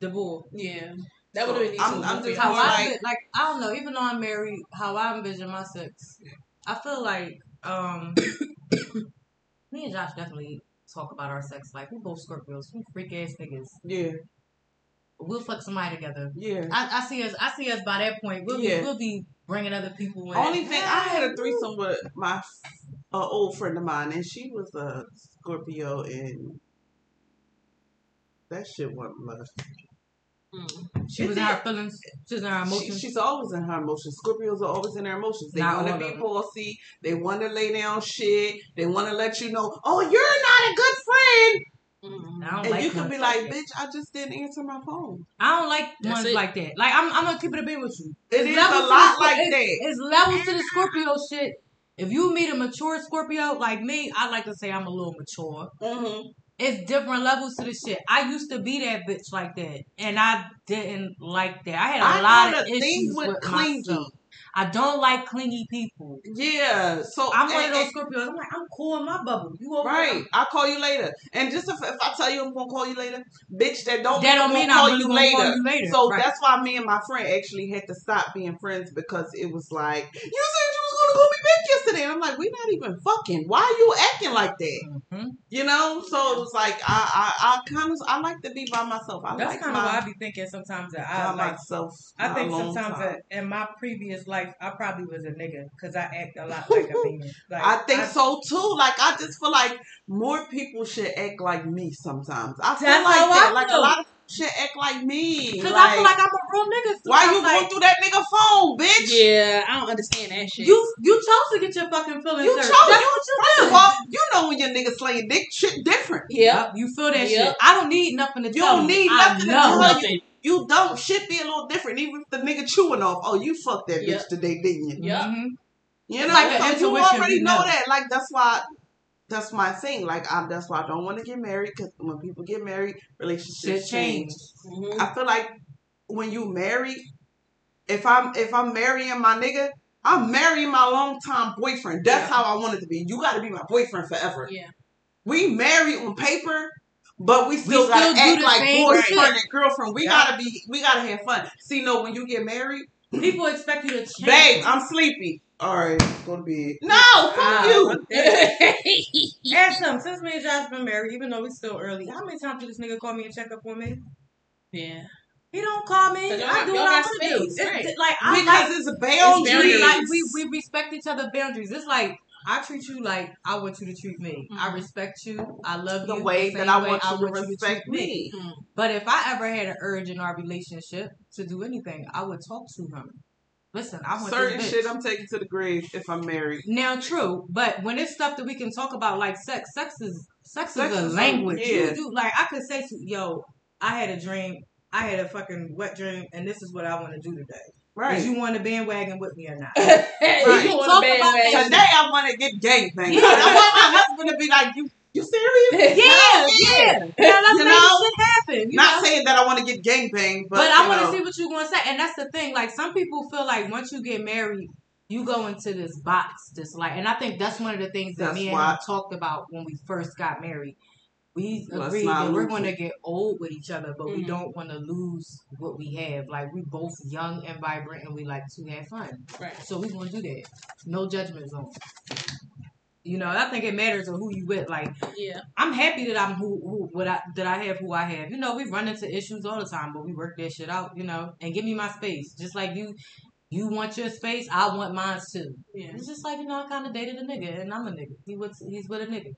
The bull. Yeah. That would have been I'm, I'm just how I, like, like, I don't know. Even though I'm married, how I envision my sex, I feel like. Um, me and Josh definitely talk about our sex life. We both Scorpios. We freak ass niggas. Yeah, we'll fuck somebody together. Yeah, I, I see us. I see us by that point. We'll yeah. be, we'll be bringing other people in. Only thing I had a threesome with my uh, old friend of mine, and she was a Scorpio, and that shit wasn't love. Mm. She it was did. In her feelings. She was in her emotions. She, she's always in her emotions. Scorpios are always in their emotions. They want to be bossy. They want to lay down shit. They want to let you know, oh, you're not a good friend. Mm-hmm. I don't and like you could be like, like bitch, I just didn't answer my phone. I don't like that's ones it. Like that. Like, I'm, I'm going to keep it a bit with you. It it's is a lot the, like it's, that. It's levels to the Scorpio shit. If you meet a mature Scorpio like me, I like to say I'm a little mature. Mm-hmm. It's different levels to the shit. I used to be that bitch like that, and I didn't like that. I had a I lot of issues with, with clingy. Myself. I don't like clingy people. Yeah, so I'm and, one of those Scorpios. I'm like, I'm cool in my bubble. You over right? There? I'll call you later. And just if, if I tell you I'm gonna call you later, bitch, that don't that don't mean I'm gonna really call you later. So right. That's why me and my friend actually had to stop being friends because it was like you said you was gonna call me back yesterday, and I'm like, we're not even fucking. Why are you acting like that? Mm-hmm. You know, so it was like I, I, I kind of, I like to be by myself. I that's like kind of why I be thinking sometimes that I like, myself. I think sometimes that in my previous life, I probably was a nigga because I act a lot like a female. Like, I think I, so too. Like I just feel like more people should act like me sometimes. I feel like that. I like a lot of should act like me. Because like, I feel like I'm a real nigga. Why you like, going through that nigga phone, bitch? Yeah, I don't understand that shit. You you chose to get your fucking feelings you hurt. Chose, that's you, what you first did. Of all, you know when your nigga slaying dick shit different. Yeah. You feel that yep. shit. I don't need nothing to you tell you. You don't need nothing I to tell you. You You don't. Shit be a little different. Even if the nigga chewing off, oh, you fucked that yep. bitch today, didn't you? Yeah. Mm-hmm. You know, like so you already know that. Like, that's why, that's my thing. Like, I, that's why I don't want to get married, because when people get married, relationships change. Mm-hmm. I feel like when you married, if I'm if I'm marrying my nigga, I'm marrying my long-time boyfriend. That's yeah. how I want it to be. You got to be my boyfriend forever. Yeah. We married on paper, but we still, still got to act like boyfriend right. and girlfriend. We yeah. got to be, we got to have fun. See, no, when you get married, people expect you to change. Babe, I'm sleepy. All right, go to bed. No, fuck uh, you. Ask him, since me and Josh been married, even though it's still early, how many times did this nigga call me and check up on me? Yeah. He don't call me. I not, do what I want to do. It's, right. it's, like, I because like, it's a boundary. Like, we, we respect each other's boundaries. It's like, I treat you like I want you to treat me. Mm-hmm. I respect you. I love the you. Way the way that I want you I want to respect you to me. me. Mm-hmm. But if I ever had an urge in our relationship to do anything, I would talk to him. Listen, I want certain shit I'm taking to the grave if I'm married. Now, true, but when it's stuff that we can talk about, like sex, sex is sex, sex is a language. Is, yeah. You do like I could say to yo, I had a dream, I had a fucking wet dream, and this is what I want to do today. Right? You want to bandwagon with me or not? Right. You talk about that. Today I want to get gang banged. Yeah. I want my husband to be like you. You serious? Yeah, no, yeah. yeah. Now, you know, shit happen. You not know? Saying that I want to get gangbanged, but but I want to see what you're going to say. And that's the thing. Like, some people feel like once you get married, you go into this box, this like. And I think that's one of the things that that's me and I talked about when we first got married. We well, agreed that we're going to get old with each other, but mm-hmm. we don't want to lose what we have. Like, we both young and vibrant, and we like to have fun. Right. So we're going to do that. No judgment zone. You know, I think it matters on who you with. Like, yeah. I'm happy that I'm who, who what I that I have who I have. You know, we run into issues all the time, but we work that shit out. You know, and give me my space. Just like you, you want your space, I want mine too. Yeah. It's just like, you know, I kind of dated a nigga, and I'm a nigga. He was he's with a nigga.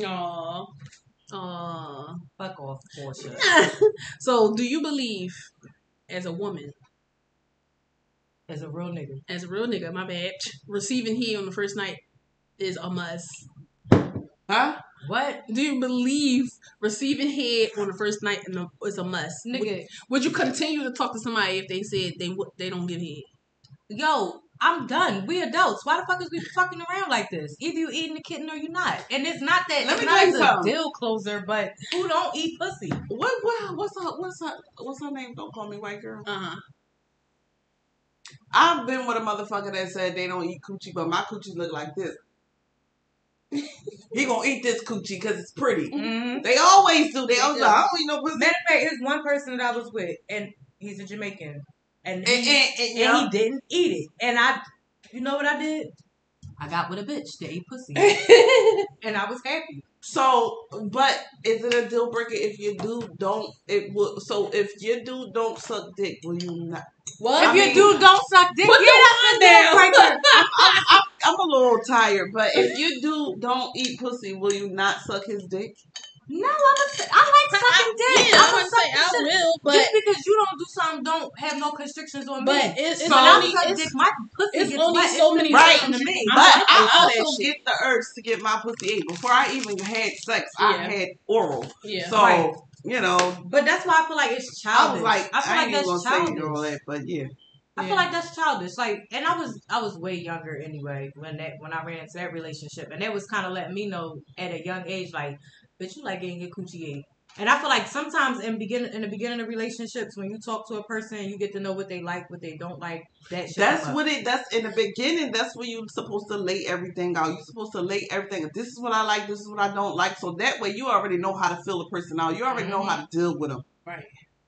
Aww, aww, fuck off, Porsche. So, do you believe as a woman? As a real nigga. As a real nigga, my bad. Receiving heat on the first night is a must. Huh? What? Do you believe receiving head on the first night is a must? Nigga. Would, would you continue to talk to somebody if they said they they don't give head? Yo, I'm done. We adults. Why the fuck is we fucking around like this? Either you eating the kitten or you not. And it's not that. Let it's me not it's a deal closer, but who don't eat pussy? What? What? What's her? What's her? What's her name? Don't call me white girl. Uh huh. I've been with a motherfucker that said they don't eat coochie, but my coochie look like this. He gonna eat this coochie because it's pretty. Mm-hmm. They always do. They always do. Like, I don't eat no pussy. Matter of fact, it's one person that I was with, and he's a Jamaican, and and, he, and, and, and he didn't eat it. And I, you know what I did? I got with a bitch that ate pussy, and I was happy. So, but is it a deal breaker if your dude don't? It will. So if your dude don't suck dick, will you not? Well, if your mean, dude don't suck dick, put get up there. Right there. I'm, I'm, I'm, I'm a little tired, but if your dude don't eat pussy, will you not suck his dick? No, I'm a, I like sucking dick. I, yeah, I would say I will, but just because you don't do something, don't have no constrictions on but me. But it's, it's only it's, dick, my pussy it's gets only so many right. times to me. But I, I also get the urge to get my pussy ate before I even had sex. Yeah. I had oral, yeah. so right. you know. But that's why I feel like it's childish. I, like, I feel I like that's childish. All that, but yeah. I yeah. feel like that's childish. Like, and I was I was way younger anyway when that when I ran into that relationship, and that was kind of letting me know at a young age, like, bitch, you like getting your coochie ate. And I feel like sometimes in begin in the beginning of relationships, when you talk to a person and you get to know what they like, what they don't like, that shit that's what it. That's in the beginning. That's when you're supposed to lay everything out. You're supposed to lay everything. This is what I like. This is what I don't like. So that way, you already know how to feel a person out. You already mm-hmm. know how to deal with them. Right.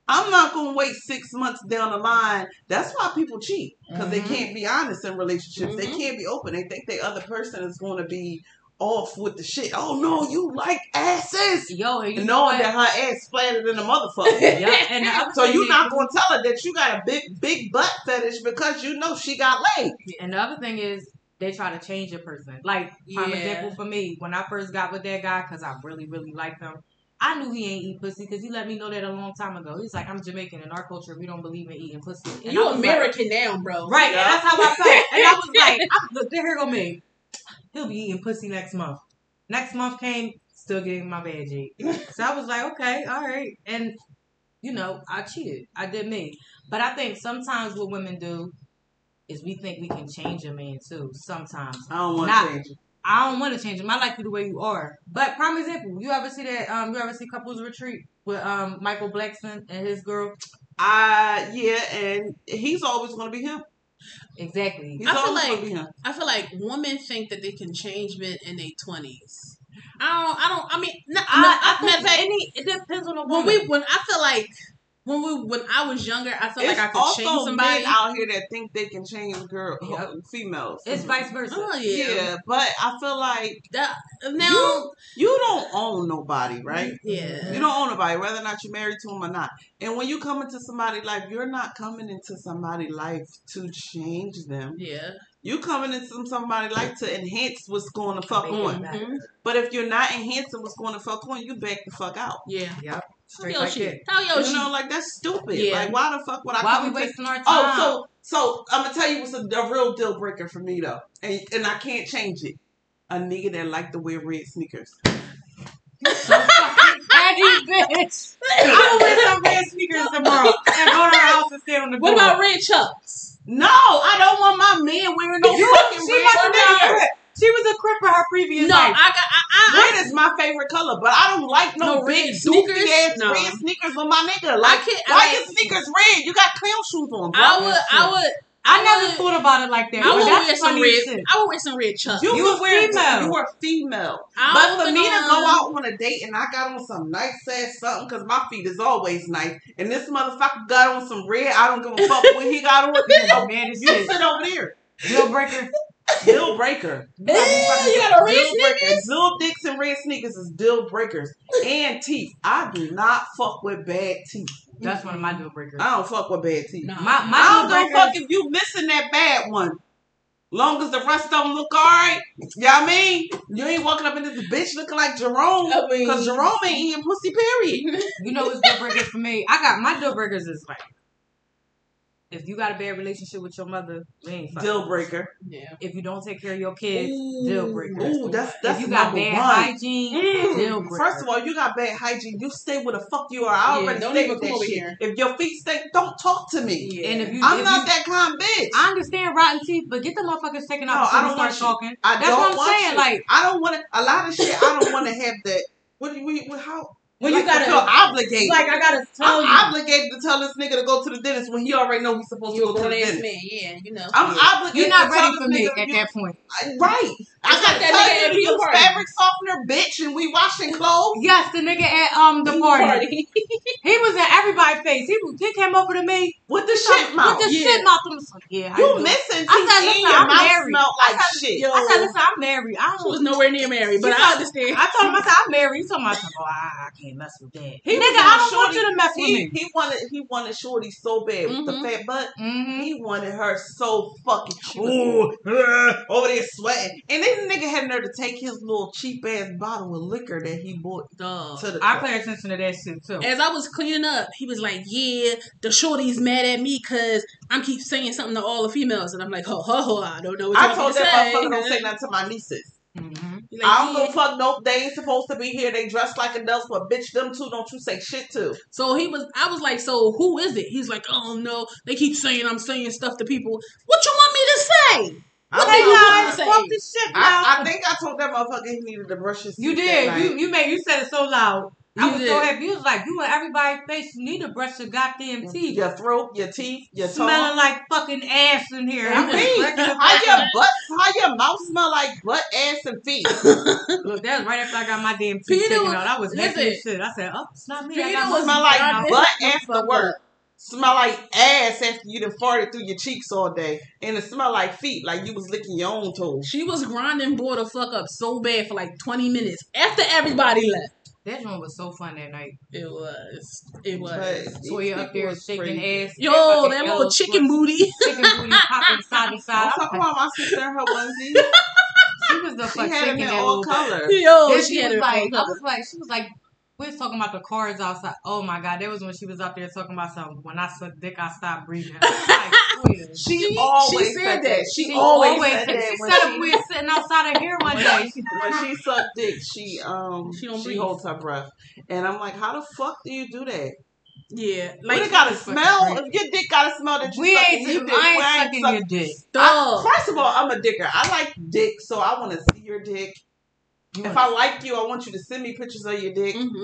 I'm not going to wait six months down the line. That's why people cheat. Because mm-hmm. they can't be honest in relationships. Mm-hmm. They can't be open. They think the other person is going to be off with the shit. Oh, no, you like asses. Yo, and you knowing know that her ass splattered in the motherfucker. Yep. And so you're not going to tell her that you got a big, big butt fetish because you know she got laid. And the other thing is, they try to change a person. Like, prime yeah. example for me, when I first got with that guy, because I really, really liked him, I knew he ain't eat pussy because he let me know that a long time ago. He's like, I'm Jamaican. In our culture, we don't believe in eating pussy. And you American like, now, bro. Right. Yeah. And that's how I felt. And I was like, I'm, look, here go me. He'll be eating pussy next month. Next month came, still getting my veggie. So I was like, okay, all right. And you know, I cheated. I did me. But I think sometimes what women do is we think we can change a man too. Sometimes. I don't want to change him. I don't want to change him. I like you the way you are. But prime example, you ever see that? Um, you ever see Couples Retreat with um Michael Blackson and his girl? Uh, yeah, and he's always going to be him. Exactly. He's I feel like gonna be him. I feel like women think that they can change men in their twenties. I don't. I don't. I mean, no, I, no, I, I think any. It depends on the woman. When we, when I feel like. When we, when I was younger, I felt it's like I could change somebody. It's also men out here that think they can change girls, yep. females. It's mm-hmm. vice versa. Oh, yeah. yeah, but I feel like that, now you, you don't own nobody, right? Yeah, you don't own nobody, whether or not you're married to them or not. And when you come into somebody's life, you're not coming into somebody's life to change them. Yeah. You coming into somebody like to enhance what's going to fuck on. Mm-hmm. But if you're not enhancing what's going to fuck on, you back the fuck out. Yeah. Yep. Tell your like shit. That. Tell your you shit. You know, like, that's stupid. Yeah. Like, why the fuck would I why come we wasting to... our time? Oh, so, so I'm going to tell you what's a, a real deal breaker for me, though. And, and I can't change it. A nigga that like to wear red sneakers. You're so fucking petty, bitch. I'm going to wear some red sneakers tomorrow and go to her house and stand on the what door. What about red chucks? No, I don't want my man wearing no you, fucking she red. Must have been she was a crip for her previous no, life. No, I got. I, I, red I, is my favorite color, but I don't like no, no big, red sneakers. Ass no. Red sneakers on my nigga. Like, I can't, why I, your sneakers red? You got clown shoes on. Bro. I would. I would. I, I never would, thought about it like that. I would wear some red. Shit. I would wear some red chucks. You, you were female. You were female. I but for me on. to go out on a date and I got on some nice ass something because my feet is always nice. And this motherfucker got on some red. I don't give a fuck what he got on. Oh man, it's you sit over there. Deal breaker. Deal breaker. Deal you got a red deal sneakers. Little dicks and red sneakers is deal breakers. And teeth. I do not fuck with bad teeth. That's one of my deal breakers. I don't fuck with bad teeth. No. My, my I don't breakers. Go fuck if you missing that bad one. Long as the rest of them look all right. You know what I mean? You ain't walking up into this bitch looking like Jerome. Because Jerome ain't eating pussy, period. You know what's deal breakers for me? I got my deal breakers is like, if you got a bad relationship with your mother, we ain't fucking. Deal breaker. Yeah. If you don't take care of your kids, ooh, deal breaker. Ooh, that's that's if you got bad one. hygiene, mm. deal breaker. First of all, you got bad hygiene. You stay where the fuck you are. I yeah, already don't even come over here. If your feet stink, don't talk to me. Yeah. And if you, I'm if not you, that kind of bitch. I understand rotten teeth, but get the motherfuckers taken out no, before you start talking. I that's don't what I'm want saying. You. Like I don't want to. A lot of shit. I don't want to have that. What do you? What, how? When like you gotta feel obligated, like I gotta tell I'm you, obligated to tell this nigga to go to the dentist when he already know he's supposed you're to go to the dentist. Man, yeah, you know, I'm yeah. obligated. You're not to ready for me at you, that point, right? I it's gotta that tell you, you fabric softener, bitch, and we washing clothes. Yes, the nigga at um the party, party. He was in everybody's face. He was, he came over to me with the shit with mouth, with the yeah. shit mouth. I'm like, yeah, you missing? I said, listen, I'm married. I said, listen, I'm married. I was nowhere near married, but I understand. I told him, I said, I'm married. He told me, I said, oh, I can't mess with that. He Nigga, I don't shorty. want you to mess with he, me. He wanted, he wanted Shorty so bad mm-hmm. with the fat butt. Mm-hmm. He wanted her so fucking ooh, uh, over there sweating. And this nigga had nerve to take his little cheap ass bottle of liquor that he bought Duh. to the I pay attention to that shit too. As I was cleaning up, he was like, yeah, the Shorty's mad at me because I'm keep saying something to all the females. And I'm like, oh, oh, oh I don't know what I told that motherfucker don't say nothing to my nieces. Mm-hmm. Like, I don't yeah. go fuck nope. They ain't supposed to be here. They dressed like adults, but bitch, them too. Don't you say shit to. So he was. I was like, so who is it? He's like, oh no, they keep saying I'm saying stuff to people. What you want me to say? What I, do you want me to say? Fuck this shit, I, I think I told that motherfucker he needed to brush his teeth. You did. You you made you said it so loud. You I was did. so happy. He was like, you in everybody's face. You need to brush your goddamn teeth. Your throat, your teeth, your tongue. Smelling like fucking ass in here. I mean, how your butt, how your mouth smell like butt, ass, and feet. Look, that was right after I got my damn teeth taken out. I was messing with shit. I said, oh, it's not me. Peter I got was smell like God, butt, ass, the work. Smell like ass after you done farted through your cheeks all day. And it smell like feet, like you was licking your own toes. She was grinding boy the fuck up so bad for like twenty minutes after everybody left. That one was so fun that night. It was. It was. Toya up there shaking ass. Yo, that little chicken booty. Chicken booty popping side to side. I'm talking about my sister and her onesie. She was the fuck shaking that all color. Yo, she had it like, I was like, she was like, we was talking about the cars outside. Oh my God, that was when she was out there talking about something. When I sucked dick, I stopped breathing. Like, she, she always she said that. that. She, she always, always said that. She said she, we were sitting outside of here one day. When she sucked dick, she um she, she holds her breath, and I'm like, how the fuck do you do that? Yeah, like it gotta smell. If your dick gotta smell that you we ain't, your dick, I ain't sucking suck. your dick. I, first of all, I'm a dicker. I like dick, so I want to see your dick. You if I like you, I want you to send me pictures of your dick. Mm-hmm.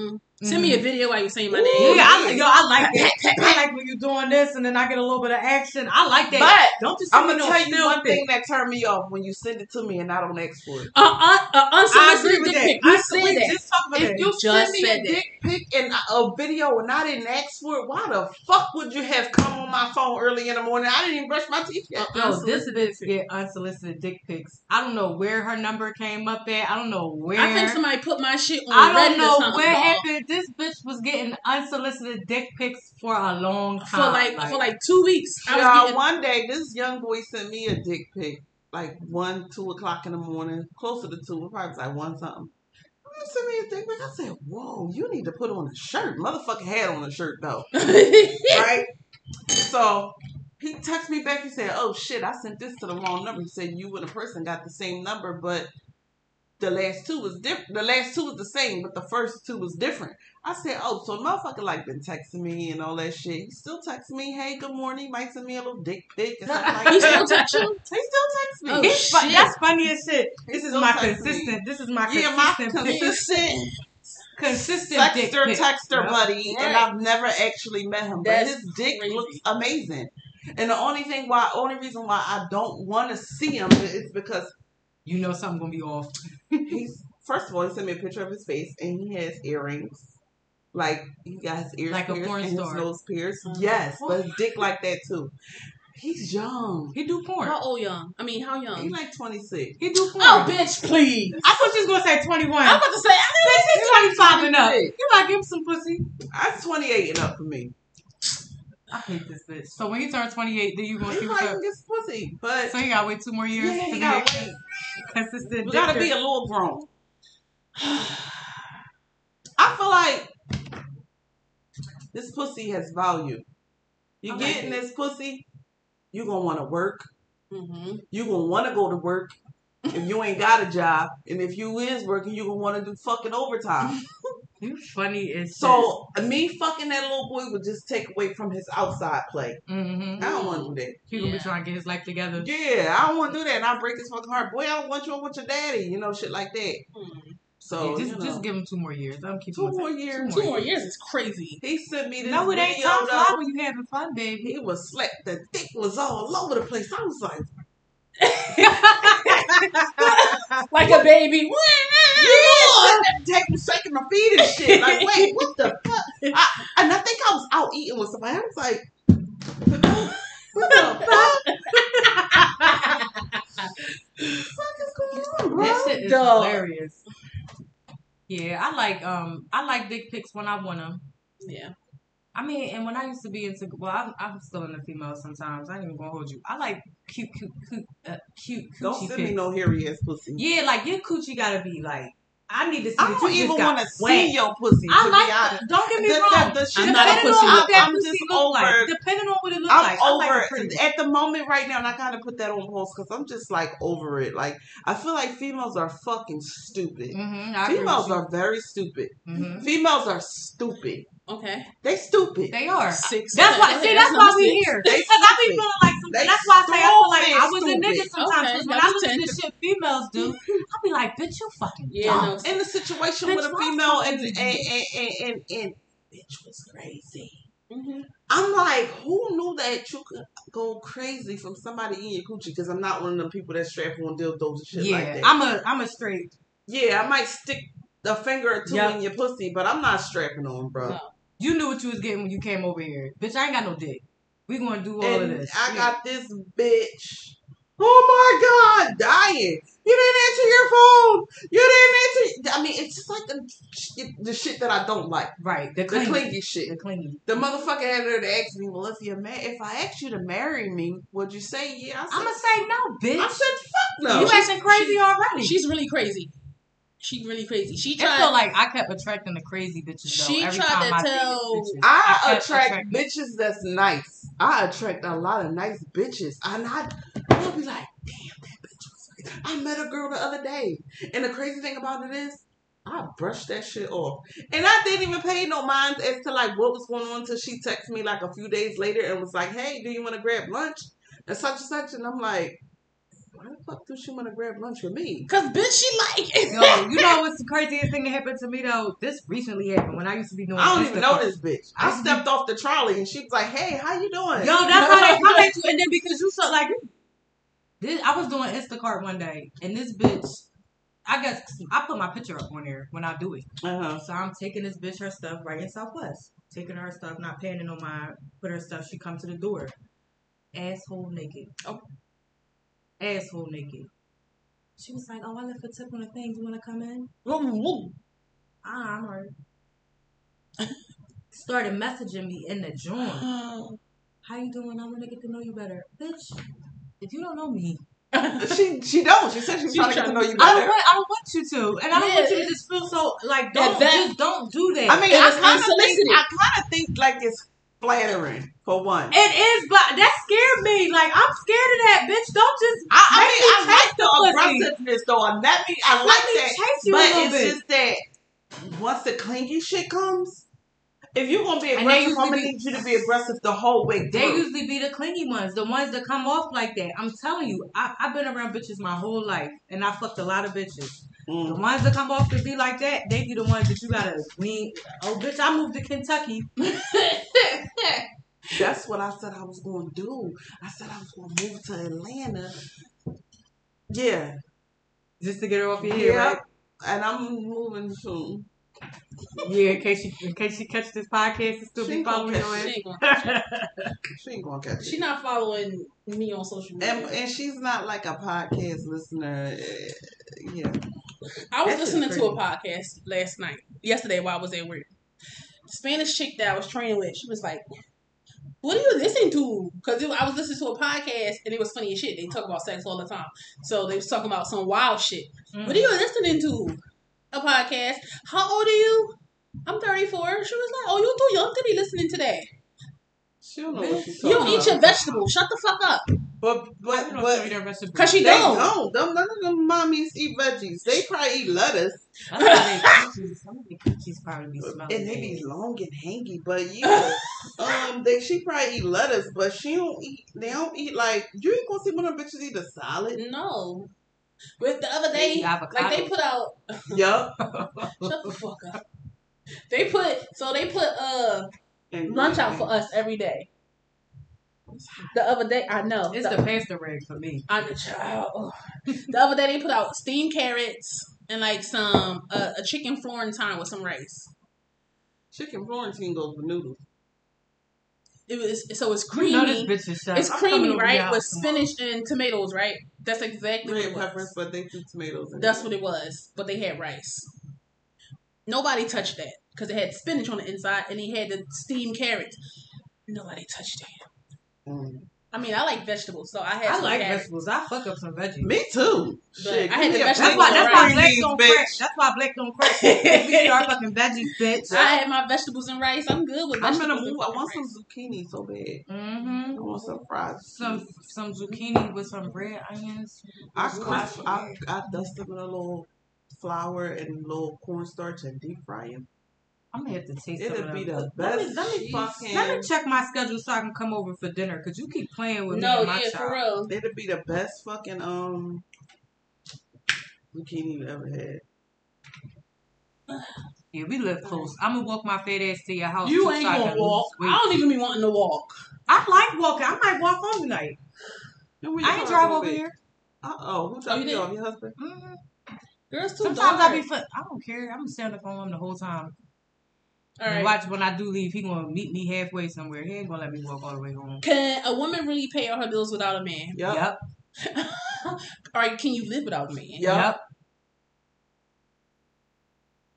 Mm-hmm. Send me a video while you saying my Ooh, name. Yeah, I, yo, I like that. I like when you're doing this, and then I get a little bit of action. I like that. But don't just I'm gonna no tell you one thing that turned me off when you send it to me and I don't ask for it. Uh, uh, uh unsolicited dick pic. I said that. Just talk about if that. you just send me a dick pic and a video and I didn't ask for it, why the fuck would you have come on my phone early in the morning? I didn't even brush my teeth yet. No, uh, this is get unsolicited dick pics. I don't know where her number came up at. I don't know. Where? I think somebody put my shit on I don't Reddit know where happened. This bitch was getting unsolicited dick pics for a long time. For like, like for like two weeks. I was getting... One day, this young boy sent me a dick pic like one, two o'clock in the morning, closer to two. It probably was like one something. You sent me a dick pic. I said, "Whoa, you need to put on a shirt." Motherfucker had on a shirt though, right? So he texted me back. He said, "Oh shit, I sent this to the wrong number." He said, "You and a person got the same number, but." The last two was different. The last two was the same, but the first two was different. I said, "Oh, so motherfucker like been texting me and all that shit. He still texts me, hey, good morning." He might send me a little dick pic and stuff like that. He still texts you? He still texts me. Oh, shit. Fu- that's funny as shit. This is my consistent. This is my consistent. Yeah, my consistent. Consistent texter, dick pic. texter, buddy, right. And I've never actually met him, but that's his dick crazy. Looks amazing. And the only thing why, only reason why I don't want to see him is because. You know something gonna be off. He's, first of all, he sent me a picture of his face, and he has earrings. Like he got his ears like pierced a porn and star. His nose pierced. Uh, yes, porn. But his dick like that too. He's young. He do porn. How old young? I mean, how young? He's like twenty-six. He do porn. Oh, bitch, please. I thought you was gonna say twenty-one. I'm about to say he's twenty-five and up. You might give him some pussy. That's twenty-eight and up for me. I hate this bitch. So when he turns twenty-eight, then you gonna see what's up. This pussy, but so you gotta wait two more years. Yeah, you gotta wait. Consistent. You gotta be a little grown. I feel like this pussy has value. You like getting it. This pussy, you gonna want to work. Mm-hmm. You gonna want to go to work if you ain't got a job, and if you is working, you gonna want to do fucking overtime. You funny as so this. Me fucking that little boy would just take away from his outside play. Mm-hmm. I don't want to do that. He gonna yeah. be trying to get his life together. Yeah, I don't want to do that, and I break his fucking heart. Boy, I don't want you. I want your daddy. You know, shit like that. Mm-hmm. So yeah, just, you know, just give him two more years. I'm keeping two more years. Two more, two more years. years is crazy. He sent me this. No, it ain't time fly when you having fun, baby. He was slack. The dick was all over the place. I was like. Like a baby. Yeah, taking, shaking my feet and shit. Like, wait, what the fuck? I, and I think I was out eating with somebody. I was like, what the fuck? What is going on, bro? That shit is Duh. hilarious. Yeah, I like um, I like dick pics when I want them. Yeah. I mean, and when I used to be into, well, I'm, I'm still in the female sometimes. I ain't even gonna hold you. I like cute, cute, cute, uh, cute coochie. Don't send pics. Me no hairy ass pussy. Yeah, like your coochie gotta be like, I need to see I don't even want to see your pussy. I to like, be the, don't get me the, wrong. The, the, the I'm not a pussy. I'm, I'm pussy just over. Like, depending on what it looks I'm like. I'm over like it. At the moment right now, and I gotta put that on pause because I'm just like over it. Like, I feel like females are fucking stupid. Mm-hmm, females are very stupid. Mm-hmm. Females are stupid. Okay. They stupid. They are. Six. That's why. See, that's why we here. Because I be feeling like something. That's why I say I feel like I was a nigga sometimes. Because when I listen to shit females do, I be like, bitch, you fucking dumb. In the situation with a female and and and and and bitch was crazy. Mm-hmm. I'm like, who knew that you could go crazy from somebody in your coochie? Because I'm not one of them people that strap on dildos and shit yeah, like that. I'm a, I'm a straight. Yeah, I might stick a finger or two yep. in your pussy, but I'm not strapping on, bro. No. You knew what you was getting when you came over here. Bitch, I ain't got no dick. We gonna do all and of this. I yeah. got this bitch. Oh my God, dying. You didn't answer your phone. You didn't answer. I mean, it's just like the, the shit that I don't like. Right. The clingy, the clingy shit. The clingy. The motherfucker had her to ask me, well, if you ma- if I asked you to marry me, would you say yeah? I'm gonna say no, bitch. I said fuck no. You acting crazy she, already. She's really crazy. She really crazy. She tried. I feel like I kept attracting the crazy bitches. Though. She Every tried time to I tell. Bitches, I, I attract bitches that's nice. I attract a lot of nice bitches. And I, I'll be like, damn, that bitch was crazy. I met a girl the other day, and the crazy thing about it is, I brushed that shit off. And I didn't even pay no mind as to like what was going on until she texted me like a few days later and was like, hey, do you want to grab lunch? And such and such. And I'm like, why the fuck does she want to grab lunch with me? Because bitch, she like it. Yo, you know what's the craziest thing that happened to me though? This recently happened when I used to be doing I don't even know this bitch. I mm-hmm. stepped off the trolley and she was like, hey, how you doing? Yo, that's you know, how they come at you. And then because you so like, this, I was doing Instacart one day and this bitch, I guess I put my picture up on there when I do it. Uh-huh. So I'm taking this bitch her stuff right in Southwest. Taking her stuff, not paying it on my, put her stuff. She come to the door. Asshole naked. Oh. Asshole naked. She was like, oh, I left a tip on the thing. You want to come in? Mm-hmm. Ah, I'm alright. Started messaging me in the joint. Oh. How you doing? I want to get to know you better. Bitch, if you don't know me. she she don't. She said she's she trying, trying to know you better. I don't want I don't want you to. And I don't yeah, want you to just feel so like don't that, just don't do that. I mean I kinda think I kinda think like it's flattering for one. It is, but that scared me. Like I'm scared of that, bitch. Don't just I, I mean I like the aggressiveness though. I'm not me I like that. But it's bit. Just that once the clingy shit comes. If you're going to be aggressive, I'm going to need you to be aggressive the whole way through. They usually be the clingy ones, the ones that come off like that. I'm telling you, I, I've been around bitches my whole life, and I fucked a lot of bitches. Mm. The ones that come off to be like that, they be the ones that you got to wing. Oh, bitch, I moved to Kentucky. That's what I said I was going to do. I said I was going to move to Atlanta. Yeah. Just to get her off your head, right? And I'm moving soon. Yeah, in case she in case she catch this podcast and still she be following her. She, she ain't gonna catch it. She not following me on social media. And, and she's not like a podcast listener. Yeah. I was That's listening to a podcast last night, yesterday while I was at work. The Spanish chick that I was training with, she was like, what are you listening to? Because I was listening to a podcast and it was funny as shit. They talk about sex all the time. So they was talking about some wild shit. Mm-hmm. What are you listening to? A podcast. How old are you? I'm thirty-four. She was like, oh, you too young to be listening to that. She don't know what she's talking about. You don't eat your vegetables. Shut the fuck up. But, but, but. Because she don't. They don't. Them, none of them mommies eat veggies. They probably eat lettuce. Some of the cookies probably be smelly. And they be long and hangy, but yeah. um, they, she probably eat lettuce, but she don't eat, they don't eat like, you ain't gonna see one of them bitches eat a salad. No. With the other day, like they put out. Yup. Shut the fuck up. They put so they put uh and lunch out for us every day. The other day, I know it's the, the pasta rig for me. I'm the child. The other day they put out steamed carrots and like some uh, a chicken Florentine with some rice. Chicken Florentine goes with noodles. It was so it's creamy. You know this bitch is shut. It's creamy, right? With spinach and tomatoes, right? That's exactly red what it was. Peppers, but they threw tomatoes in. That's it. What it was, but they had rice. Nobody touched that because it had spinach on the inside and it had the steamed carrots. Nobody touched that. Mm. I mean, I like vegetables, so I had. I some like carrots. Vegetables. I fuck up some veggies. Me too. Shit, I had the vegetables. That's why, that's why black don't crash. That's why black don't crash. We start fucking veggies, bitch. I had my vegetables and rice. I'm good with vegetables. I'm gonna move. I want rice. Some zucchini so bad. Mm-hmm. I want some fries. Some some zucchini with some red onions. I crush. I I dust them with a little flour and a little cornstarch and deep fry them. I'm gonna have to taste it. It'll be the best. Let me, let, me fucking... let me check my schedule so I can come over for dinner because you keep playing with no, me. No, yeah, child. For real. It'll be the best fucking um zucchini you ever had. Yeah, we live close. I'm gonna walk my fat ass to your house. You ain't gonna walk. I don't even be wanting to walk. I like walking. I might walk home tonight. No, I ain't drive over here. Uh oh, who dropped you off? Your husband? Mm-hmm. Girls too. Sometimes dark. I be. Fun. I don't care. I'm gonna stay on the phone the whole time. All right. Watch when I do leave, he gonna meet me halfway somewhere. He ain't gonna let me walk all the way home. Can a woman really pay all her bills without a man? Yep. Yep. All right, can you live without a man? Yep. Yep.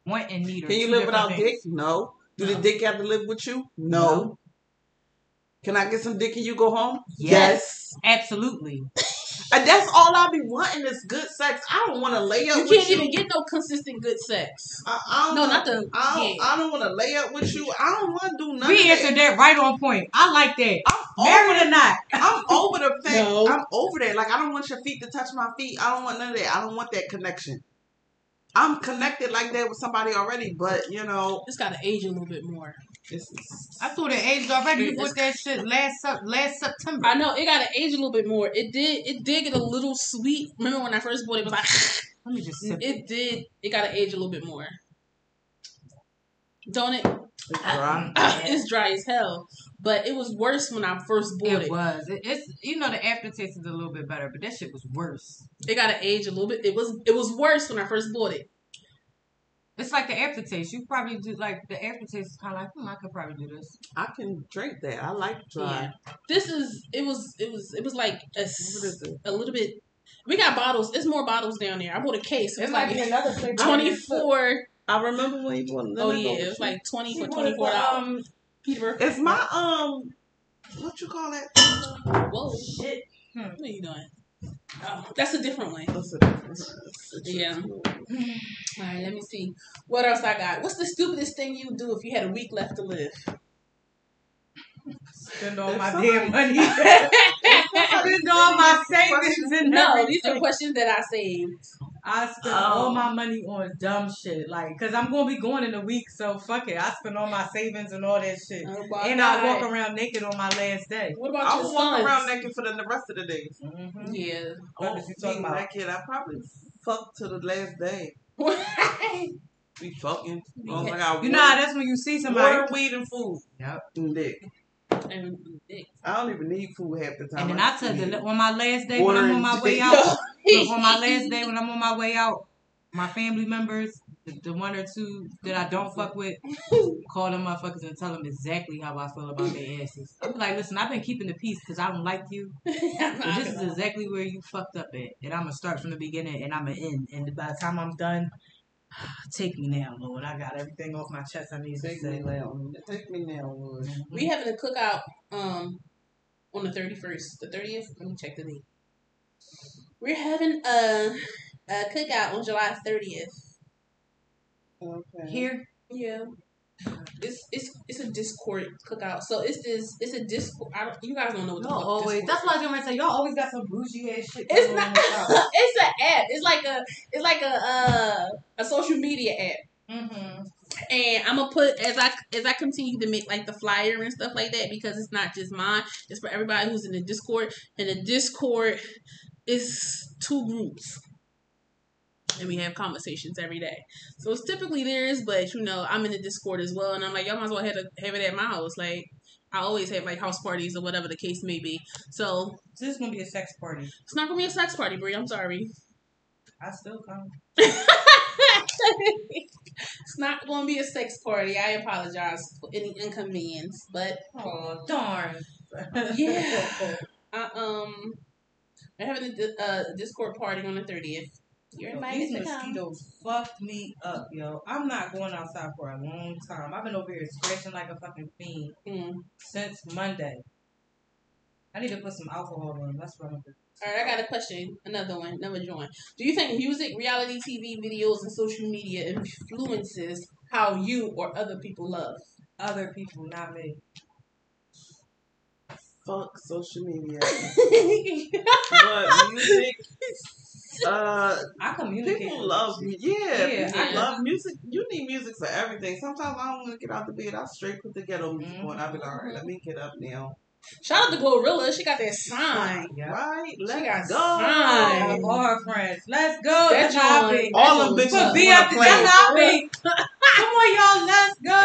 Want and need. Can you live without things. Dick? No. Do no. The dick have to live with you? No. No. Can I get some dick and you go home? Yes. Yes. Absolutely. And that's all I be wanting is good sex. I don't want to lay up with you. You can't even get no consistent good sex. I, I don't no, wanna, not the. I don't, yeah. don't want to lay up with you. I don't want to do nothing. We answered that right on point. I like that. I'm married or not. I'm over the fact. No. I'm over that. Like, I don't want your feet to touch my feet. I don't want none of that. I don't want that connection. I'm connected like that with somebody already, but you know, it's gotta age a little bit more. This is, I thought it aged already. You put that shit last last September. I know it gotta age a little bit more. It did. It did get a little sweet. Remember when I first bought it? It was like, let me just. Sip it, it did. It gotta age a little bit more. Don't it? It's dry. It's dry as hell. But it was worse when I first bought it. It was. It, it's you know the aftertaste is a little bit better, but that shit was worse. It gotta age a little bit. It was it was worse when I first bought it. It's like the aftertaste. You probably do like the aftertaste is kind of like hmm, I could probably do this. I can drink that. I like dry. Yeah. This is it was it was it was like a, a little bit. We got bottles. It's more bottles down there. I bought a case. It, it might like be another flavor. twenty-four. I remember when you bought another. Oh yeah, it was like twenty for twenty four dollars. Peter. It's my, um, what you call that? Whoa. Shit. Hmm. What are you doing? Oh, that's a different one. That's a different one. Yeah. All right, let me see. What else I got? What's the stupidest thing you would do if you had a week left to live? Spend all my damn money. Spend all my savings and no, these are questions that I saved. I spend um, all my money on dumb shit, like, cause I'm gonna be going in a week, so fuck it. I spend all my savings and all that shit, and I walk around naked on my last day. What about I your sons? I walk around naked for the, the rest of the days. Mm-hmm. Yeah, what is you talking about? Naked, I probably fuck to the last day. We fucking. Yeah. Oh my God, you know how that's when you see somebody. Water, weed, and food. Yep, and dick. And dick. I don't even need food half the time. And then I, I tell you, on my last day when I'm on my way out. Look, on my last day when I'm on my way out, my family members, the, the one or two that I don't fuck with, call them motherfuckers and tell them exactly how I feel about their asses. I'm like, listen, I've been keeping the peace because I don't like you. But this is exactly where you fucked up at. And I'm going to start from the beginning and I'm going to end. And by the time I'm done, take me now, Lord. I got everything off my chest I need to say. Take me now, Lord. We having a cookout um, on the thirty-first. The thirtieth? Let me check the date. We're having a, a cookout on July thirtieth. Okay. Here? Yeah. It's it's it's a Discord cookout. So it's this it's a Discord. I don't, you guys don't know what the fuck always. Discord. That's what I was gonna say. Y'all always got some bougie ass shit. It's not. It's an app. It's like a it's like a uh, a social media app. Mm-hmm. And I'm gonna put as I as I continue to make like the flyer and stuff like that because it's not just mine. It's for everybody who's in the Discord. And the Discord. It's two groups, and we have conversations every day. So it's typically theirs, but you know, I'm in the Discord as well, and I'm like, y'all might as well have, to, have it at my house. Like, I always have like house parties or whatever the case may be. So, so this is gonna be a sex party. It's not gonna be a sex party, Bri. I'm sorry. I still come. It's not gonna be a sex party. I apologize for any inconvenience, but oh darn. Yeah. I, um. We're having a uh, Discord party on the thirtieth. You're invited yo, these to come. Mosquitoes fucked me up, yo. I'm not going outside for a long time. I've been over here scratching like a fucking fiend mm. since Monday. I need to put some alcohol on. That's what I'm gonna do. All right, I got a question. Another one. Another joint. Do you think music, reality T V, videos, and social media influences how you or other people love? Other people, not me. Fuck social media. But music, uh, I communicate. People love me. Yeah, yeah, people I love music. You need music for everything. Sometimes I don't want to get out the bed. I straight put the ghetto music mm-hmm. on. I be like, all right, let me get up now. Shout out to Glorilla. She got that sign. Yeah. Right? Let's go. Sign. All our friends. Let's go. That's hobby. All of them bitches. Be up to that hobby. Come on, y'all. Let's go.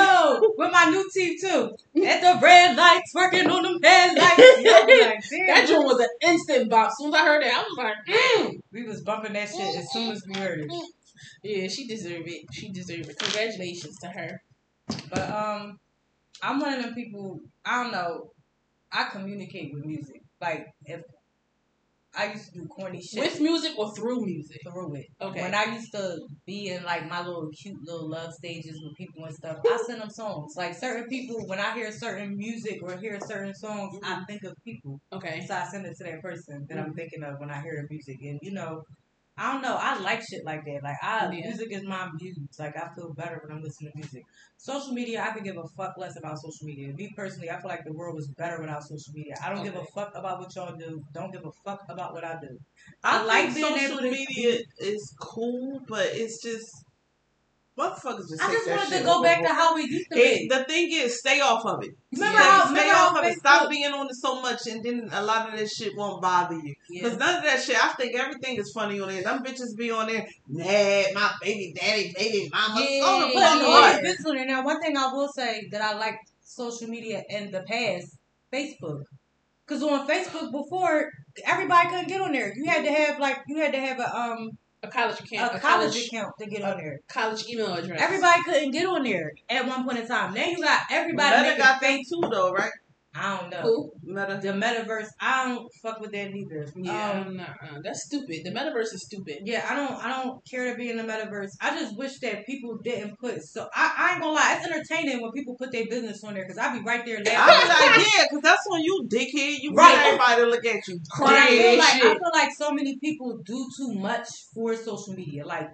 With my new team, too. At the red lights, working on them head lights. Like, that joint was an instant bop. As soon as I heard that, I was like, mm. We was bumping that shit as soon as we heard it. Yeah, she deserved it. She deserved it. Congratulations to her. But, um, I'm one of them people, I don't know. I communicate with music. Like, if I used to do corny shit. With music or through music? Through it. Okay. When I used to be in, like, my little cute little love stages with people and stuff, I send them songs. Like, certain people, when I hear certain music or hear certain songs, mm-hmm. I think of people. Okay. So I send it to that person that mm-hmm. I'm thinking of when I hear the music. And, you know, I don't know. I like shit like that. Like, I yeah. music is my muse. Like, I feel better when I'm listening to music. Social media, I could give a fuck less about social media. Me personally, I feel like the world was better without social media. I don't okay. give a fuck about what y'all do. Don't give a fuck about what I do. I, I like being social able to media is cool, but it's just motherfuckers just. I just wanted to go back to how we used to be. The thing is, stay off of it. Remember how yeah, stay off of it. Stop being on it so much, and then a lot of that shit won't bother you. Because yeah. none of that shit, I think everything is funny on there. Them bitches be on there, mad, my baby daddy, baby mama. Yeah, oh, yeah, yeah. On there. Now, one thing I will say that I like social media in the past, Facebook. Because on Facebook before, everybody couldn't get on there. You had to have like, you had to have a um. A college account. A, a college, college account to get on there. College email address. Everybody couldn't get on there at one point in time. Now you got everybody. Meta got that too, though, right? I don't know. Who? Meta. The metaverse. I don't fuck with that either. Yeah, um, nah, nah, that's stupid. The metaverse is stupid. Yeah, I don't. I don't care to be in the metaverse. I just wish that people didn't put. So I, I ain't gonna lie. It's entertaining when people put their business on there because I be right there laughing. I be like, yeah, because that's when you dickhead. You right. want everybody to look at you. Crying. Like, I feel like so many people do too much for social media. Like.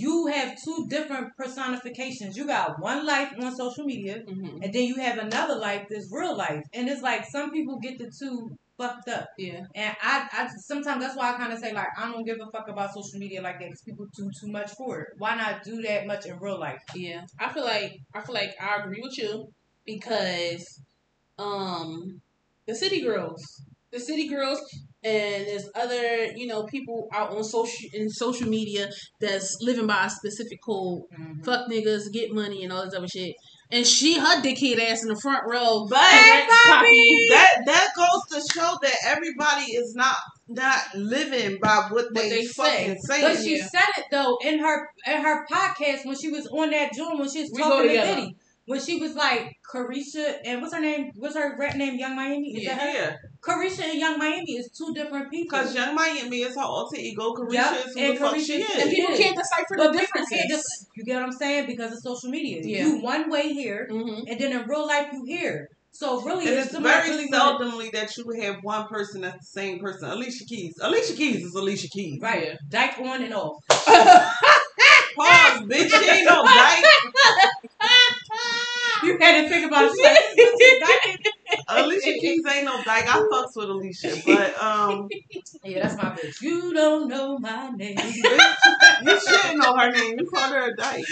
You have two different personifications. You got one life on social media, mm-hmm. and then you have another life that's real life. And it's like some people get the two fucked up. Yeah. And I, I sometimes that's why I kind of say, like, I don't give a fuck about social media like that because people do too much for it. Why not do that much in real life? Yeah. I feel like I feel like I agree with you because um, the city girls, the city girls. And there's other, you know, people out on social in social media that's living by a specific code. Mm-hmm. Fuck niggas, get money, and all this other shit. And she, her dickhead ass in the front row. But that that goes to show that everybody is not not living by what they, they fucking say. But she yeah. said it though in her in her podcast when she was on that joint when she was we talking to Diddy. When she was like, Carisha and what's her name? What's her rap name? Young Miami? Is yeah, that her? Yeah. Carisha and Young Miami is two different people. Because Young Miami is her alter ego. Carisha yep. is who and the Carisha, fuck she is. And people can't decipher but the differences. Just, you get what I'm saying? Because of social media. Yeah. You one way here, mm-hmm. and then in real life you here. So really, and it's, it's very really seldomly that you have one person that's the same person. Alicia Keys. Alicia Keys is Alicia Keys. Right. Yeah. Dyke on and off. Pause, bitch. She ain't no dyke. You had to think about it. Alicia Keys ain't no dyke. I fucks with Alicia, but um, yeah, that's my bitch. You don't know my name. Bitch, you shouldn't know her name. You called her a dyke.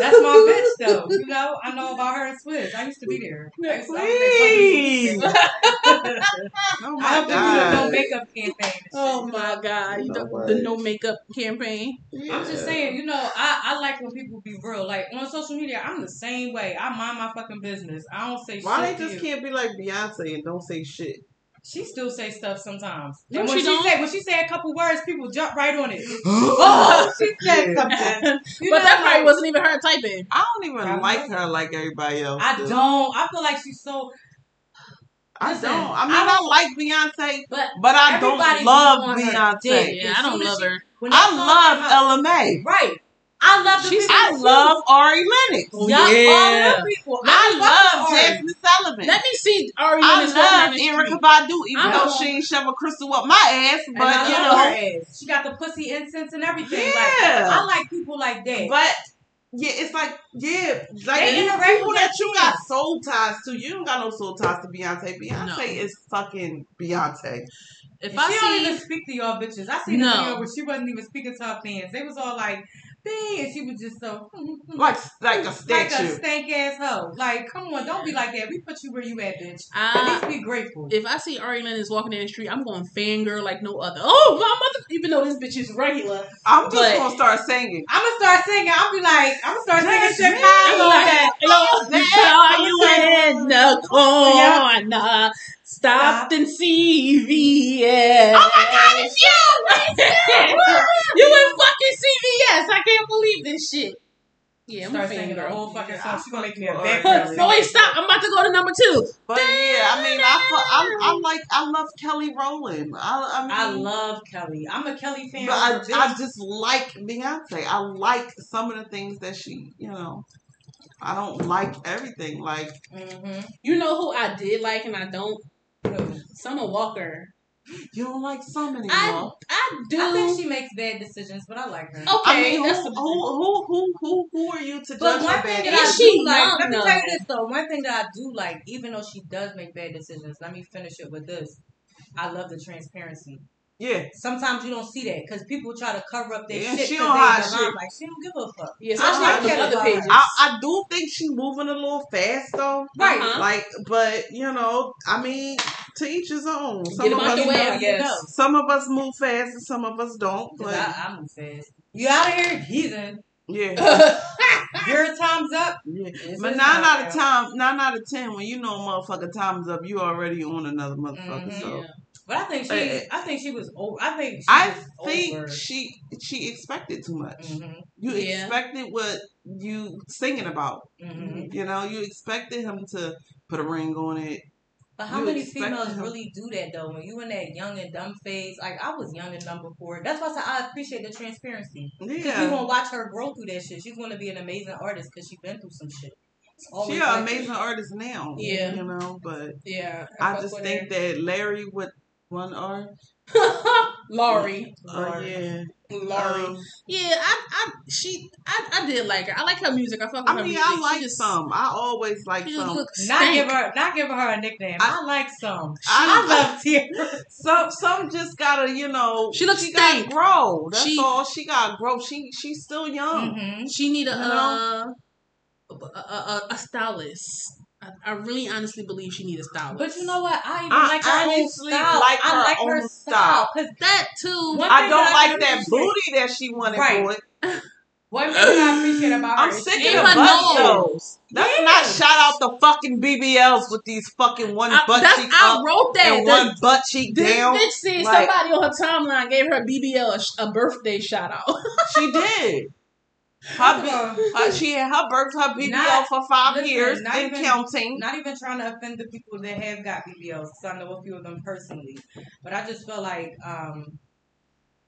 That's my bitch, though. You know, I know about her and Swizz. I used to be there. Please. Oh I hope God. You do the no makeup campaign. Oh my God, you no the no makeup campaign. Yeah. I'm just saying, you know, I, I like when people be real. Like on social media, I'm the same way. I mind my fucking business. I don't say. Why shit they just can't be like Beyonce and don't say shit? She still say stuff sometimes. When she, she said when she said a couple words, people jump right on it. Oh, she said yeah. something. You but know, that probably like, wasn't even her typing. I don't even I like know. her like everybody else. I does. don't. I feel like she's so. I Listen, don't. I mean, I, I like Beyonce, but, but I don't love Beyonce. Dick, yeah, I don't love her. She, I love her, Ella Mae. Right. I love the she, people. I too. love Ari Lennox. Oh, yeah. yeah. All the people. I, I love, love Jasmine Sullivan. Let me see Ari Lennox. I love Erykah Badu, even I though she ain't shove a crystal up my ass. But, I love you know. Her ass. She got the pussy incense and everything. Yeah. Like, I like people like that. But... Yeah, it's like, yeah, like people that you got soul ties to. You don't got no soul ties to Beyonce. Beyonce no. is fucking Beyonce. If and I she see, don't even speak to y'all bitches. I seen no. the video where she wasn't even speaking to her fans. They was all like, "Bee," and she was just so like, like a stank, like a stank ass hoe. Like, come on, don't be like that. We put you where you at, bitch. I, at least be grateful. If I see Ari Lennox walking down the street, I'm going fangirl like no other. Oh, my mother! Even though this bitch is regular, I'm just gonna start singing. I'm gonna start singing. I'll be like, I'm gonna start singing Chicago. Like, oh, you saw you in the corner. Stopped in C V S. Oh my God, it's you! It's you! You in fucking C V S. I can't believe this shit. Yeah, I'm Start singing the whole fucking song. She's gonna make me a background. No, wait, stop. I'm about to go to number two. But yeah, I mean, I, I, I like, I love Kelly Rowland. I, I, mean, I love Kelly. I'm a Kelly fan. But I, I just like Beyonce. I like some of the things that she, you know. I don't like everything. Like, mm-hmm. You know who I did like and I don't? Summer Walker. You don't like salmon anymore. I, I do. I think she makes bad decisions, but I like her. Okay. I mean, who, who, who, who, who, who are you to judge? But one thing that I do like, let me tell you this though. One thing that I do like, even though she does make bad decisions, let me finish it with this. I love the transparency. Yeah. Sometimes you don't see that because people try to cover up their yeah, shit. She don't hide shit. Like, she don't give a fuck. Yeah, so I, like other pages. I, I do think she moving a little fast though. Right. Uh-huh. Like, but you know, I mean, to each his own. Some Get of us, way, know, yes. some of us move fast and some of us don't. But I, I move fast. You out of here, heathen. Yeah. Your time's up. Yeah. But nine out of time, nine out of ten, when you know a motherfucker time's up, you already on another motherfucker. Mm-hmm. So. Yeah. But I think she, I think she was over. I think she, I was think over. she, she expected too much. Mm-hmm. You yeah. expected what you singing about. Mm-hmm. You know, you expected him to put a ring on it. But how you many females him- really do that though? When you in that young and dumb phase, like I was young and dumb before. That's why I said I appreciate the transparency. Because yeah. we gonna watch her grow through that shit. She's gonna be an amazing artist because she's been through some shit. She's an amazing artist now. Yeah, you know, but yeah, I, I just think her. that Larry with One R, Laurie. Oh yeah, Laurie. Um, yeah, I, I, she, I, I did like her. I like her music. I fuck with I her mean, music. I like just, some. I always like some. Not give her, not give her a nickname. I, I like some. I, I love Tiara. Some, some just gotta, you know. She looks. She stank. gotta grow. That's she, all. She gotta grow. She, she's still young. Mm-hmm. She need a, you know? uh, a, a, a, a stylist. I, I really honestly believe she needs a stylist. But you know what? I even I like her own style. Like I her like own her style. Because that, too. I don't I like that booty that she wanted, right. boy. One thing I appreciate about her I'm sick of the butt nose. Let's yeah. not shout out the fucking B B Ls with these fucking one I, butt cheek up I wrote that. and that's, one butt cheek this down. This bitch said like, somebody on her timeline gave her B B L a, a birthday shout out. She did. Her, her, she had her birth, her B B L not, for five listen, years and even, counting. Not even trying to offend the people that have got B B Ls, because I know a few of them personally. But I just feel like um,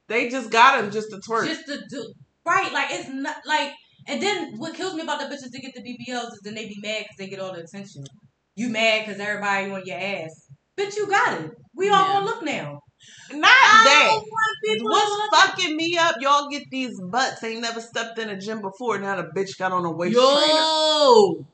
they just got them just to twerk, just to do right. Like it's not like. And then what kills me about the bitches that get the B B Ls is then they be mad because they get all the attention. You mad because everybody on your ass, bitch. You got it. We all yeah. gonna look now. Not that. What's fucking me up? Y'all get these butts. Ain't never stepped in a gym before. Now the bitch got on a waist Yo. trainer. Yo,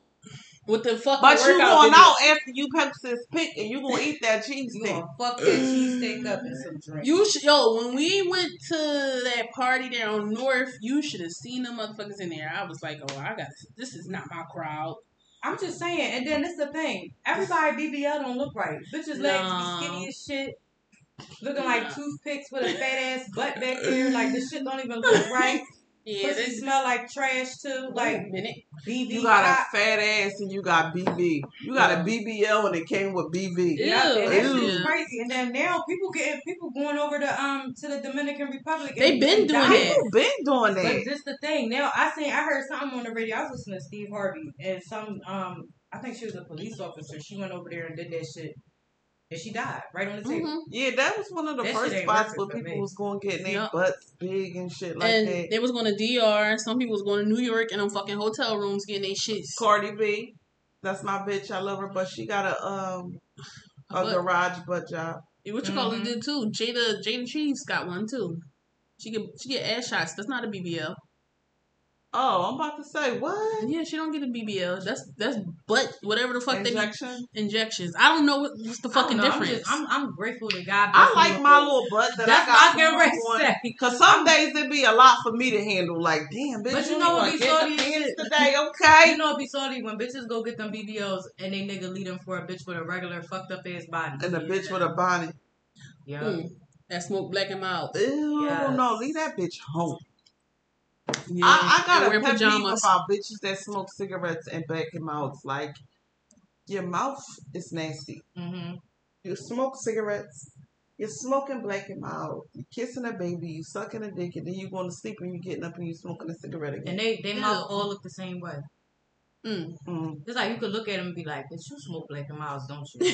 what the fuck? But you going out after you peps this pick and you gonna eat that cheese steak. You gonna fuck that cheese steak up and some drink. You should, yo. When we went to that party there on North, you should have seen them motherfuckers in there. I was like, oh, I got this. Is not my crowd. I'm just saying. And then it's the thing. Everybody B B L don't look right. Bitches' legs no. be skinny as shit. Looking yeah. like toothpicks with a fat ass butt back there, like this shit don't even look right. Yeah, they smell like trash too. Like B B. You got pop. a fat ass and you got B B. You got yeah. a B B L and it came with B B. Yeah, that's just crazy. And then now people getting people going over to um to the Dominican Republic. They've been doing that. People been doing that. But this the thing. Now I seen I heard something on the radio. I was listening to Steve Harvey and some um I think she was a police officer. She went over there and did that shit. And she died right on the table. Mm-hmm. Yeah, that was one of the that first spots where people me. was going to get their yep. butts big and shit like and that. And they was going to D R. Some people was going to New York and them fucking hotel rooms getting their shit. Cardi B, that's my bitch. I love her, but she got a um a, a butt. garage butt job. Yeah, what you mm-hmm. call it did too? Jada Jada Cheese got one too. She get she get ass shots. That's not a B B L. Oh, I'm about to say what? Yeah, she don't get a B B L. That's that's butt whatever the fuck Injection? they injections. I don't know what, what's the fucking know, difference. I'm, just, I'm I'm grateful to God. I like my little butt that that's I got going on because some days it be a lot for me to handle. Like damn, bitch. But you, you know what be salty is today, okay? You know what be salty when bitches go get them B B Ls and they nigga lead them for a bitch with a regular fucked up ass body and a bitch with a body. Yeah, mm, that smoke black him out. Ew, yes. no, leave that bitch home. Yeah, I, I got a pet peeve about bitches that smoke cigarettes and back in mouths. Like, your mouth is nasty. Mm-hmm. You smoke cigarettes, you're smoking black in mouth, you're kissing a baby, you sucking a dick, and then you're going to sleep and you're getting up and you're smoking a cigarette again. And they, they yeah. mouth all look the same way. Mm. Mm. It's like you could look at them and be like, bitch, you smoke black and mouths, don't you?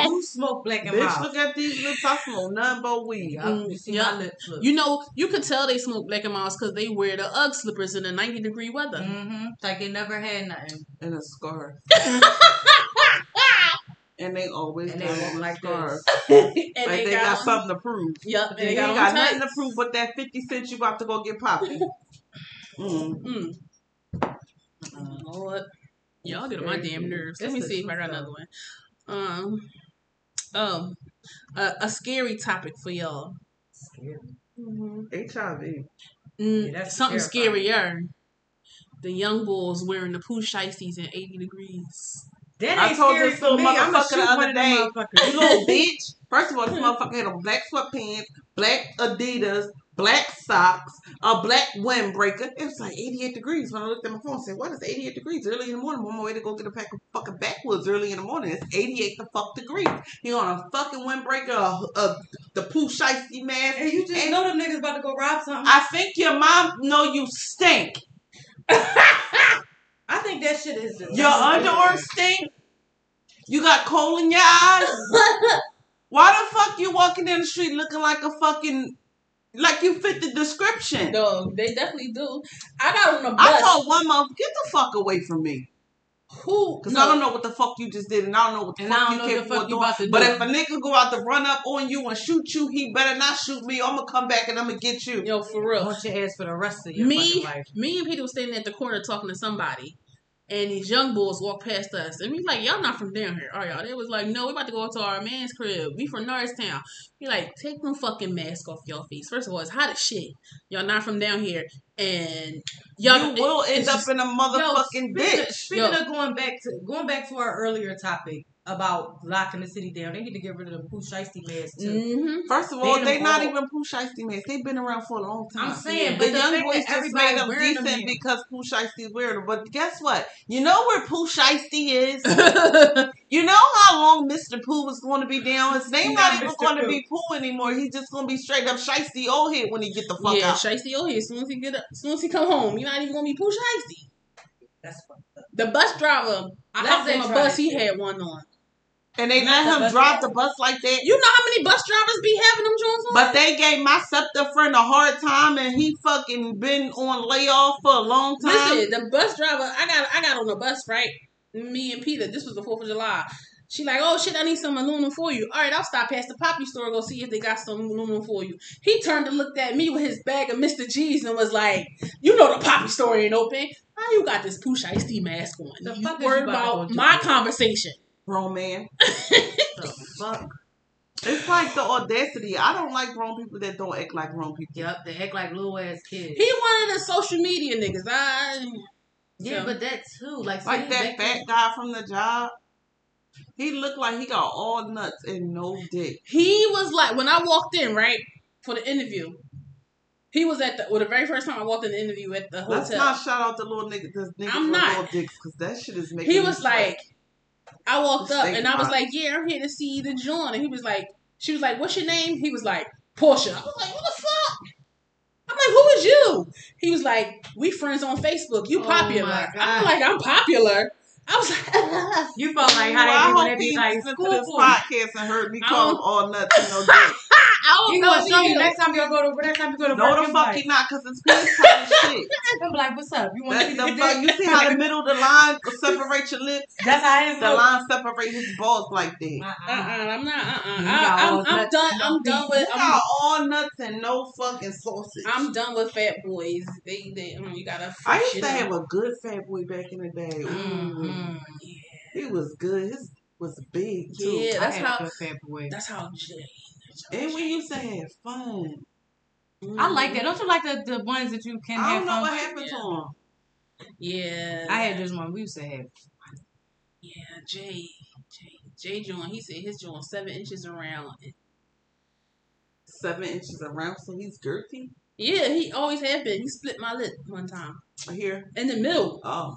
You smoke black and bitch, mouths. Bitch, look at these lips. I smoke nothing but weed. Mm. You see yep. my lips look. You know, you could tell they smoke black and mouths because they wear the Ugg slippers in the ninety degree weather. Mm-hmm. Like they never had nothing. And a scarf. And they always and they like scarves. And like they, they got, got something to prove. Yep. And they, they got, got nothing to prove but that fifty cents you about to go get poppy. Mm. Mm. Uh, Lord. Y'all get on my damn nerves. Let me see if I got another one. Um, um, a, a scary topic for y'all. Scary. Mm-hmm. H I V. Mm, yeah, something terrifying. Scarier. The young bulls wearing the Pooh Shiesties in eighty degrees. That ain't I told scary this little motherfucker the other day, you little bitch. First of all, this motherfucker had on black sweatpants, black Adidas, black socks, a black windbreaker. It was like eighty-eight degrees when I looked at my phone and said, what is eighty-eight degrees early in the morning? I'm on my way to go get a pack of fucking backwoods early in the morning. It's eighty-eight the fuck degrees. You on a fucking windbreaker, a, a, the Pooh Shiesty mask. And you just and know them niggas about to go rob something. I think your mom know you stink. I think that shit is just... Your underarm stink? You got coal in your eyes? Why the fuck you walking down the street looking like a fucking... Like you fit the description. No, they definitely do. I got on a bus. I told one mother, get the fuck away from me. Who? Because no. I don't know what the fuck you just did, and I don't know what the and fuck you came for doing. About to but do. If a nigga go out to run up on you and shoot you, he better not shoot me. I'm going to come back and I'm going to get you. Yo, for real. I want your ass for the rest of your me, fucking life. Me and Peter was standing at the corner talking to somebody, and these young bulls walked past us. And we like, y'all not from down here, are y'all? They was like, no, we about to go to our man's crib. We from Norristown. We like, take them fucking mask off y'all face. First of all, it's hot as shit. Y'all not from down here. And y'all you will end just, up in a motherfucking yo, bitch. Speaking yo. of going back to going back to our earlier topic about locking the city down, they need to get rid of the Pooh Shiesty masks too. Mm-hmm. First of all, they, they not even Pooh Shiesty masks. They've been around for a long time. I'm saying, yeah. but the, the young boys just made them decent them because Pooh Shiesty is wearing them. But guess what? You know where Pooh Shiesty is. You know how long Mister Pooh was going to be down? His name not, not even Mister going Pooh. to be Pooh anymore. He's just going to be straight up Shiesty old head when he get the fuck yeah, out. Yeah, Shiesty old head. As soon as he get up, as soon as he come home, you're not even going to be Pooh Shiesty. That's fucked up. The bus driver, I hopped on a bus. He had one on. And they not let him drive the bus like that. You know how many bus drivers be having them Jones on? But they gave my SEPTA friend a hard time, and he fucking been on layoff for a long time. Listen, the bus driver, I got I got on the bus, right? Me and Peter, this was the fourth of July. She like, oh shit, I need some aluminum for you. All right, I'll stop past the poppy store, go see if they got some aluminum for you. He turned and looked at me with his bag of Mister G's and was like, you know the poppy store ain't open. How you got this Pooh Shiesty mask on? The you fuck worried about, about my conversation. Grown man. The fuck? It's like the audacity. I don't like grown people that don't act like grown people. Yep, they act like little ass kids. He one of the social media niggas. I Yeah, so. But that too. Like, like so that fat guy from The Job. He looked like he got all nuts and no dick. He was like, when I walked in, right, for the interview, he was at the, well, the very first time I walked in the interview at the hotel. Let's not shout out the little nigga, this nigga I'm not. Little dicks, because that shit is making He was like, like, I walked up and I was like, yeah, I'm here to see you to join. And he was like, she was like, what's your name? He was like, Porsche. I was like, what the fuck? I'm like, who is you? He was like, we friends on Facebook. You popular. Oh I'm like, I'm popular. I was like, you felt like how well, they do when they be like, to cool, this cool. podcast and heard me call them all nuts and no dick. I don't he know. Gonna show you next time you go to next time you go to no work. No, the fuck he not, because it's good time shit. I'm like, what's up? You want to the fuck? You see how the middle of the line separate your lips? That's how it is. The line separate his balls like that. Uh-uh. uh-uh I'm not. Uh-uh. I, I'm, I'm done. I'm done with. I'm got all nuts and no fucking sausage. I'm done with fat boys. They, they. Um, you gotta. I used to up. have a good fat boy back in the day. Mm-hmm. Mm, yeah. He was good. His was big too. Yeah, that's how. A fat boy. That's how. And we used to have fun. Mm-hmm. I like that. Don't you like the, the ones that you can I have? I don't know fun? What happened yeah. to them. Yeah, I had this one. We used to have. Yeah, Jay, Jay, Jay John. He said his John seven inches around. Seven inches around, so he's girthy. Yeah, he always had been. He split my lip one time. Here in the middle. Oh.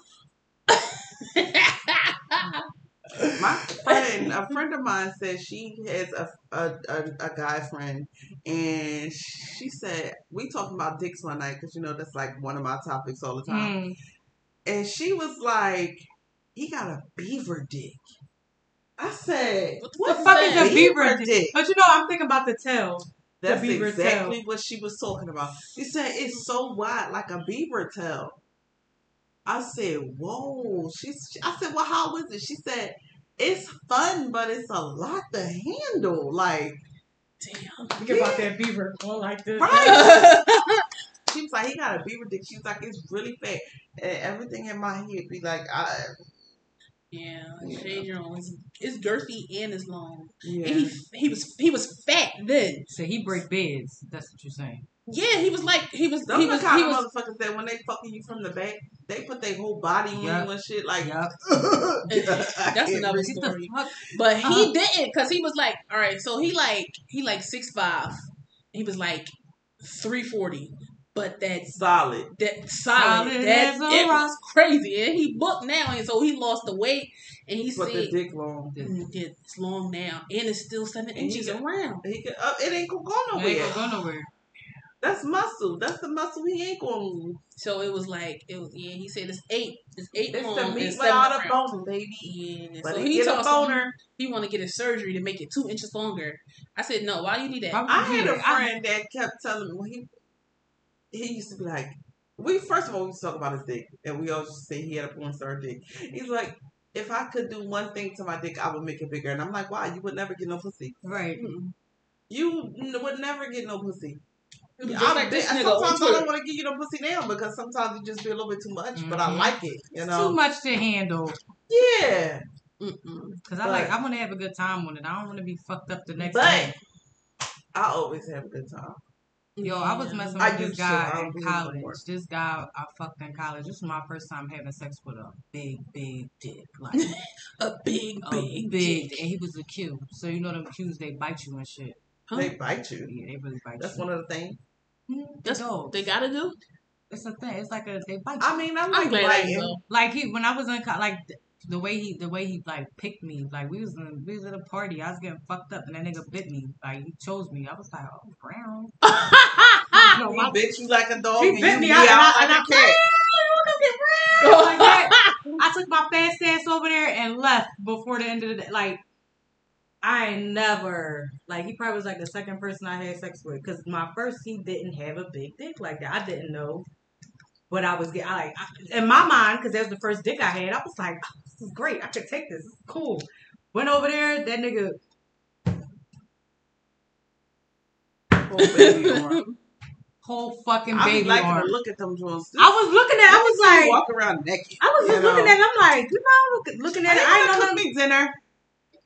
My friend, a friend of mine said she has a, a, a, a guy friend, and she said, we talking about dicks one night, because you know that's like one of my topics all the time. Mm. And she was like, he got a beaver dick. I said, what the fuck is a beaver dick? But you know, I'm thinking about the tail. That's exactly what she was talking about. She said, it's so wide, like a beaver tail. I said, whoa. She, I said, well, how is it? She said, it's fun, but it's a lot to handle. Like, damn, think yeah. about that beaver going like this. Right. She was like, he got a beaver dick. She was like, it's really fat. And everything in my head be like, I. Yeah, shade your own. It's girthy and it's long. Yeah. And he he was he was fat then. So he break beds. That's what you're saying. Yeah, he was like he was. Those he was, the kind of motherfuckers that when they fucking you from the back, they put their whole body in yep. you and shit. Like yep. that's another story. But he uh-huh. didn't, because he was like, all right. So he like he like six five. He was like three forty. But that's solid. That solid. solid that it rock. Was crazy, and he booked now, and so he lost the weight, and he but said, "But the dick long, yeah, it's long now, and it's still seven and inches around. He can, uh, it ain't gonna go nowhere. It ain't gonna go nowhere. That's muscle. That's the muscle he ain't gonna lose. So it was like, it was, yeah. He said it's eight. It's eight. It's the meat without a bone, baby. Yeah. But so he told boner. He want to get a surgery to make it two inches longer. I said, no. Why do you need that? I had a friend that kept telling me when he. He used to be like, we first of all, we used to talk about his dick, and we always used to say he had a porn star dick. He's like, if I could do one thing to my dick, I would make it bigger. And I'm like, why? You would never get no pussy. Right. Mm-mm. You would never get no pussy. I like this nigga sometimes I don't want to give you no pussy now, because sometimes it just be a little bit too much, mm-hmm. but I like it. You know? Too much to handle. Yeah. Because I like, I want to have a good time on it. I don't want to be fucked up the next day. But I always have a good time. Yo, I was messing with I this guy so. in college. This guy I fucked in college. This was my first time having sex with a big, big dick. Like a big, a big, big dick. And he was a Q. So you know them Qs, they bite you and shit. Huh? They bite you? Yeah, they really bite That's you. That's one of the things. Mm-hmm. That's all. They gotta do? It's a thing. It's like a, they bite you. I mean, I'm, I'm like, like, like he, when I was in college, like, the way he, the way he like picked me, like we was in, we was at a party. I was getting fucked up, and that nigga bit me. Like he chose me. I was like, oh, brown. You know, he I, bit you like a dog. He bit me, and I, I, like I, I, like I took my fast ass over there and left before the end of the day. Like I ain't never, like he probably was like the second person I had sex with, because my first he didn't have a big dick like that. I didn't know. But I was getting, I like, I, in my mind, because that was the first dick I had, I was like, oh, this is great. I could take this. This is cool. Went over there. That nigga. Whole baby arm. Whole fucking baby arm. I was like, arm. To look at them drawers. I was looking at it. I was like. Walk around naked. I was just looking know? at it. I'm like, you know, looking at I it. I ain't know nothing. Cook me dinner.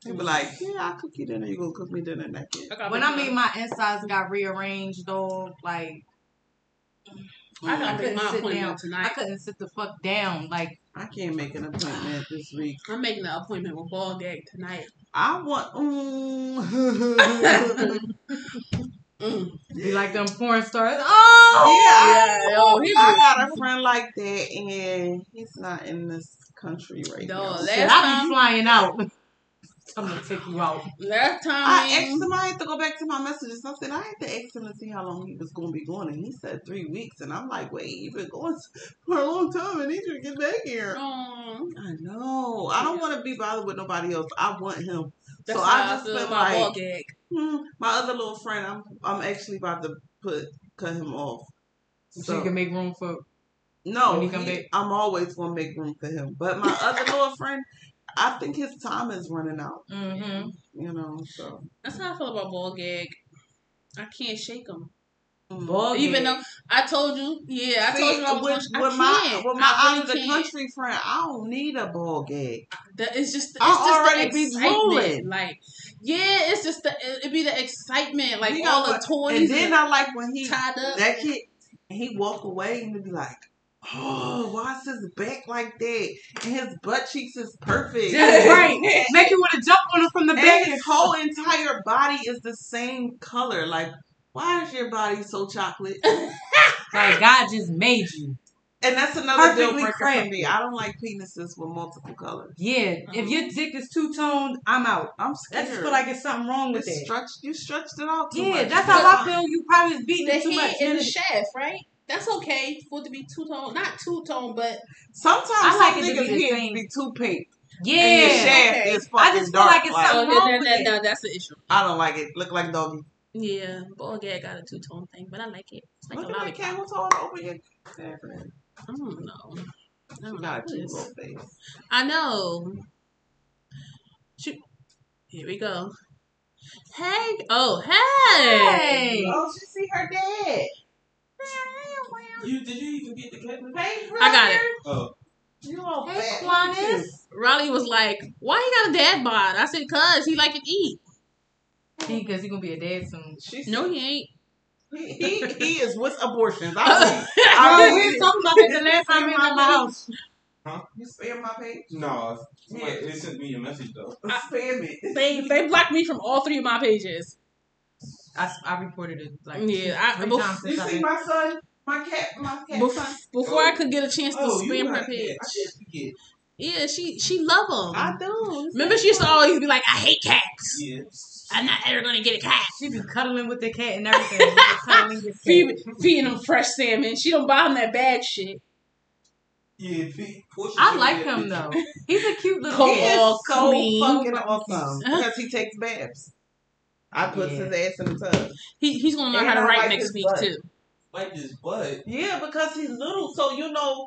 He be like, yeah, I'll cook you dinner. You going to cook me dinner naked. I when I mean dinner. My insides got rearranged, though, like. I, I couldn't sit down tonight. I couldn't sit the fuck down. Like I can't make an appointment this week. I'm making an appointment with Ball Gag tonight. I want. Mm. mm. You like them porn stars? Oh yeah, yeah. Oh, he I got a friend like that, and he's not in this country right no, now. So I'll be flying out. I'm gonna take you out. Last time I asked him, I had to go back to my messages. I said I had to ask him to see how long he was gonna be going, and he said three weeks. And I'm like, wait, you've been going for a long time. I need you to get back here. Aww. I know. I don't want to be bothered with nobody else. I want him. That's so I just been like, hmm, my other little friend. I'm I'm actually about to put cut him off. So you can make room for. No, he, make- I'm always gonna make room for him. But my other little friend. I think his time is running out. Mm-hmm. You know, so that's how I feel about Ball Gag. I can't shake him. Ball Even gag. Though I told you, yeah, I See, told you I was. With, with my with my out of the country friend, I don't need a ball gag. That it's just. It's I just already the excitement. Be like, yeah, it's just the it be the excitement, like you all know, the toys. And then and I like when he tied up that kid, he walk away and be like. Oh, why is his back like that? And his butt cheeks is perfect. That's right. Make you want to jump on him from the back. And his whole entire body is the same color. Like, why is your body so chocolate? Like, God just made you. And that's another deal breaker for me. I don't like penises with multiple colors. Yeah. Um, if your dick is two-toned, I'm out. I'm scared. I just feel like it's something wrong with it's it. Stretched, you stretched it out too yeah, much. Yeah, that's how I feel. You probably was beating it too much. The head in the shaft, right? That's okay for it to be two tone, not two tone, but sometimes I like some it niggas here be too pink. Yeah, and your shaft okay. is fucking I just feel dark. Like it's like, something wrong with it. No, that's the issue. I don't like it. Look like doggy. Yeah, Ball Gag got a two tone thing, but I like it. It's like look a lot of camel toe over here. I don't know. I don't know. Got a cute little face. I know. Shoot. Here we go. Hey. Oh, hey. Hey. Oh, she see her dad. You, did you even get the cake? Hey, I got it. Oh. You all hey, fat. Riley was like, why he got a dad bod? I said, because he like to eat. Because he going to be a dad soon. She's no, he ain't. He, he, he is with abortions. I was talking about it the last time in my house. Huh? You spam my page? No. Yeah. They sent me a message, though. I, spam it. They, they blocked me from all three of my pages. I, I reported it. Like, yeah. I, three times you see my son? My cat? My cat Bef- son? Before oh. I could get a chance to oh, spam her page. I yeah, she, she love them. I do. Remember, she used to always be like, I hate cats. Yeah. I'm not ever going to get a cat. She be cuddling with the cat and everything. cuddling with Feed, feeding them fresh salmon. She don't buy them that bad shit. Yeah, Porsche, I like him though. He's a cute little he kid. Is so clean. Fucking awesome because he takes baths. I put yeah. his ass in the tub. He he's gonna learn and how to write like next week butt. Too. Wipe like his butt. Yeah, because he's little. So you know,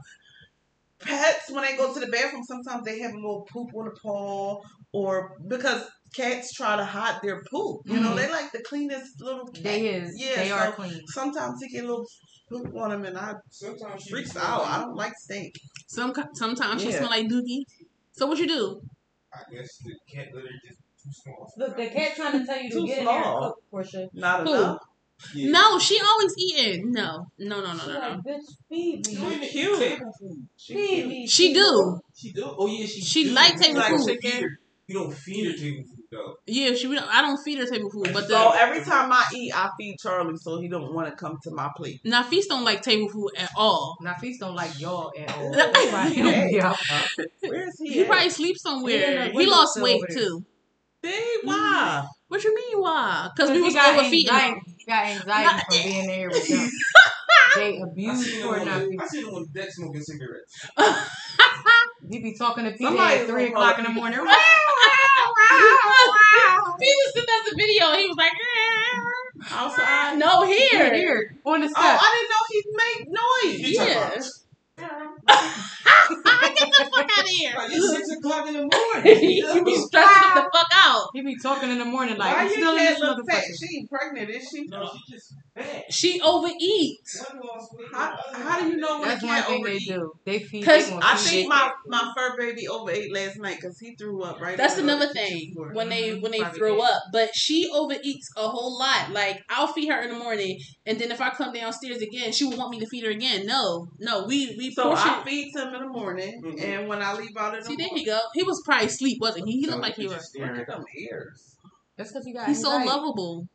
pets when they go to the bathroom, sometimes they have a little poop on the paw, or because cats try to hide their poop. You mm-hmm. know, they like the cleanest little. Cat. They is. Yeah, they so are clean. Sometimes he get a little. Poop on him and I sometimes she freaks out. I don't like stink. Some sometimes yeah. she smell like dookie. So what you do? I guess the cat litter just too small. Look, the cat trying to tell you to get small. In there and cook, Portia. Not Who? Enough. Yeah. No, she always eating. No, no, no, no, she no. Like, bitch, feed me. Cute. Feed me. She do. She do. Oh yeah, she. She do. Like table like food. Chicken. You don't feed her table food though. Yeah, she. We don't, I don't feed her table food, but the, so every time I eat, I feed Charlie, so he don't want to come to my plate. Nafis don't like table food at all. Nafis don't like y'all at all. yeah. Where is he? He at? Probably sleeps somewhere. He, he lost weight too. Dang, why? Mm. What you mean why? Because we was overfeeding him. He got anxiety from being there with them. They abuse you or not? I see him on deck smoking cigarettes. He be talking to people at three o'clock in the morning. He was sent us a video. He was like, outside. No, here. Here. On the step. Oh, I didn't know he made noise. Yeah. Get the fuck out of here. Like, it's six o'clock in the morning. He be stressing the fuck out. He be talking in the morning like, why still in this motherfucker. She ain't pregnant, is she? No, she just fat. She overeats. How, how do you know when a cat overeats? They do. They feed. Because I think my, my fur baby overate last night because he threw up right That's another thing when they, when they throw up. But she overeats a whole lot. Like, I'll feed her in the morning and then if I come downstairs again, she will want me to feed her again. No, no. we, we So I feed him in the morning. Mm-hmm. And when I leave out of the See, there you go. He was probably asleep, wasn't he? He looked like he was. Look at them ears. That's because he got He's anxiety. So lovable.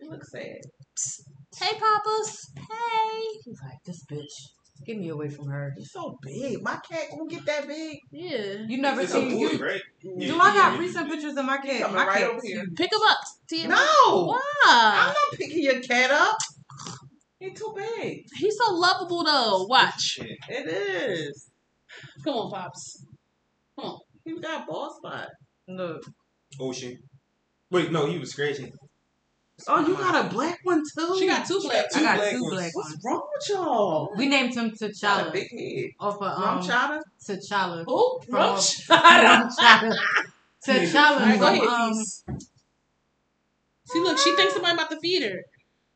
He looks sad. Psst. Hey, Papas. Hey. He's like, this bitch. Get me away from her. He's so big. My cat won't get that big. Yeah. You never seen boy, you. Right? Yeah. Do I got recent pictures of my cat? My right cat over here. Pick him up. T M. No. Why? I'm not picking your cat up. He's too big. He's so lovable though. Watch. It is. Come on, Pops. Come on. He got a bald spot. Look. Oh shit. Wait, no, he was scratching. Oh, you got a black one too? She got two black ones. I got black two black ones. What's wrong with y'all? We named him T'Challa. Big head. Off of um, Romchata? T'Challa. Oh, Romchata. Romchata. T'Challa. Go ahead. Um, See, look, she thinks somebody about to feed her.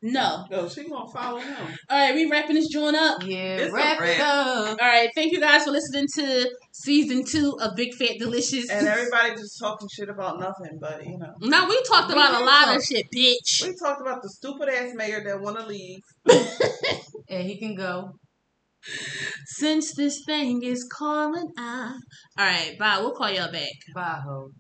No. No, she gonna follow him. All right, we wrapping this joint up. Yeah, wrap it up. All right, thank you guys for listening to season two of Big Fat Delicious. And everybody just talking shit about nothing, but you know. No, we talked we about a lot talk. Of shit, bitch. We talked about the stupid ass mayor that wanna leave. And he can go. Since this thing is calling out. All right, bye. We'll call y'all back. Bye, ho.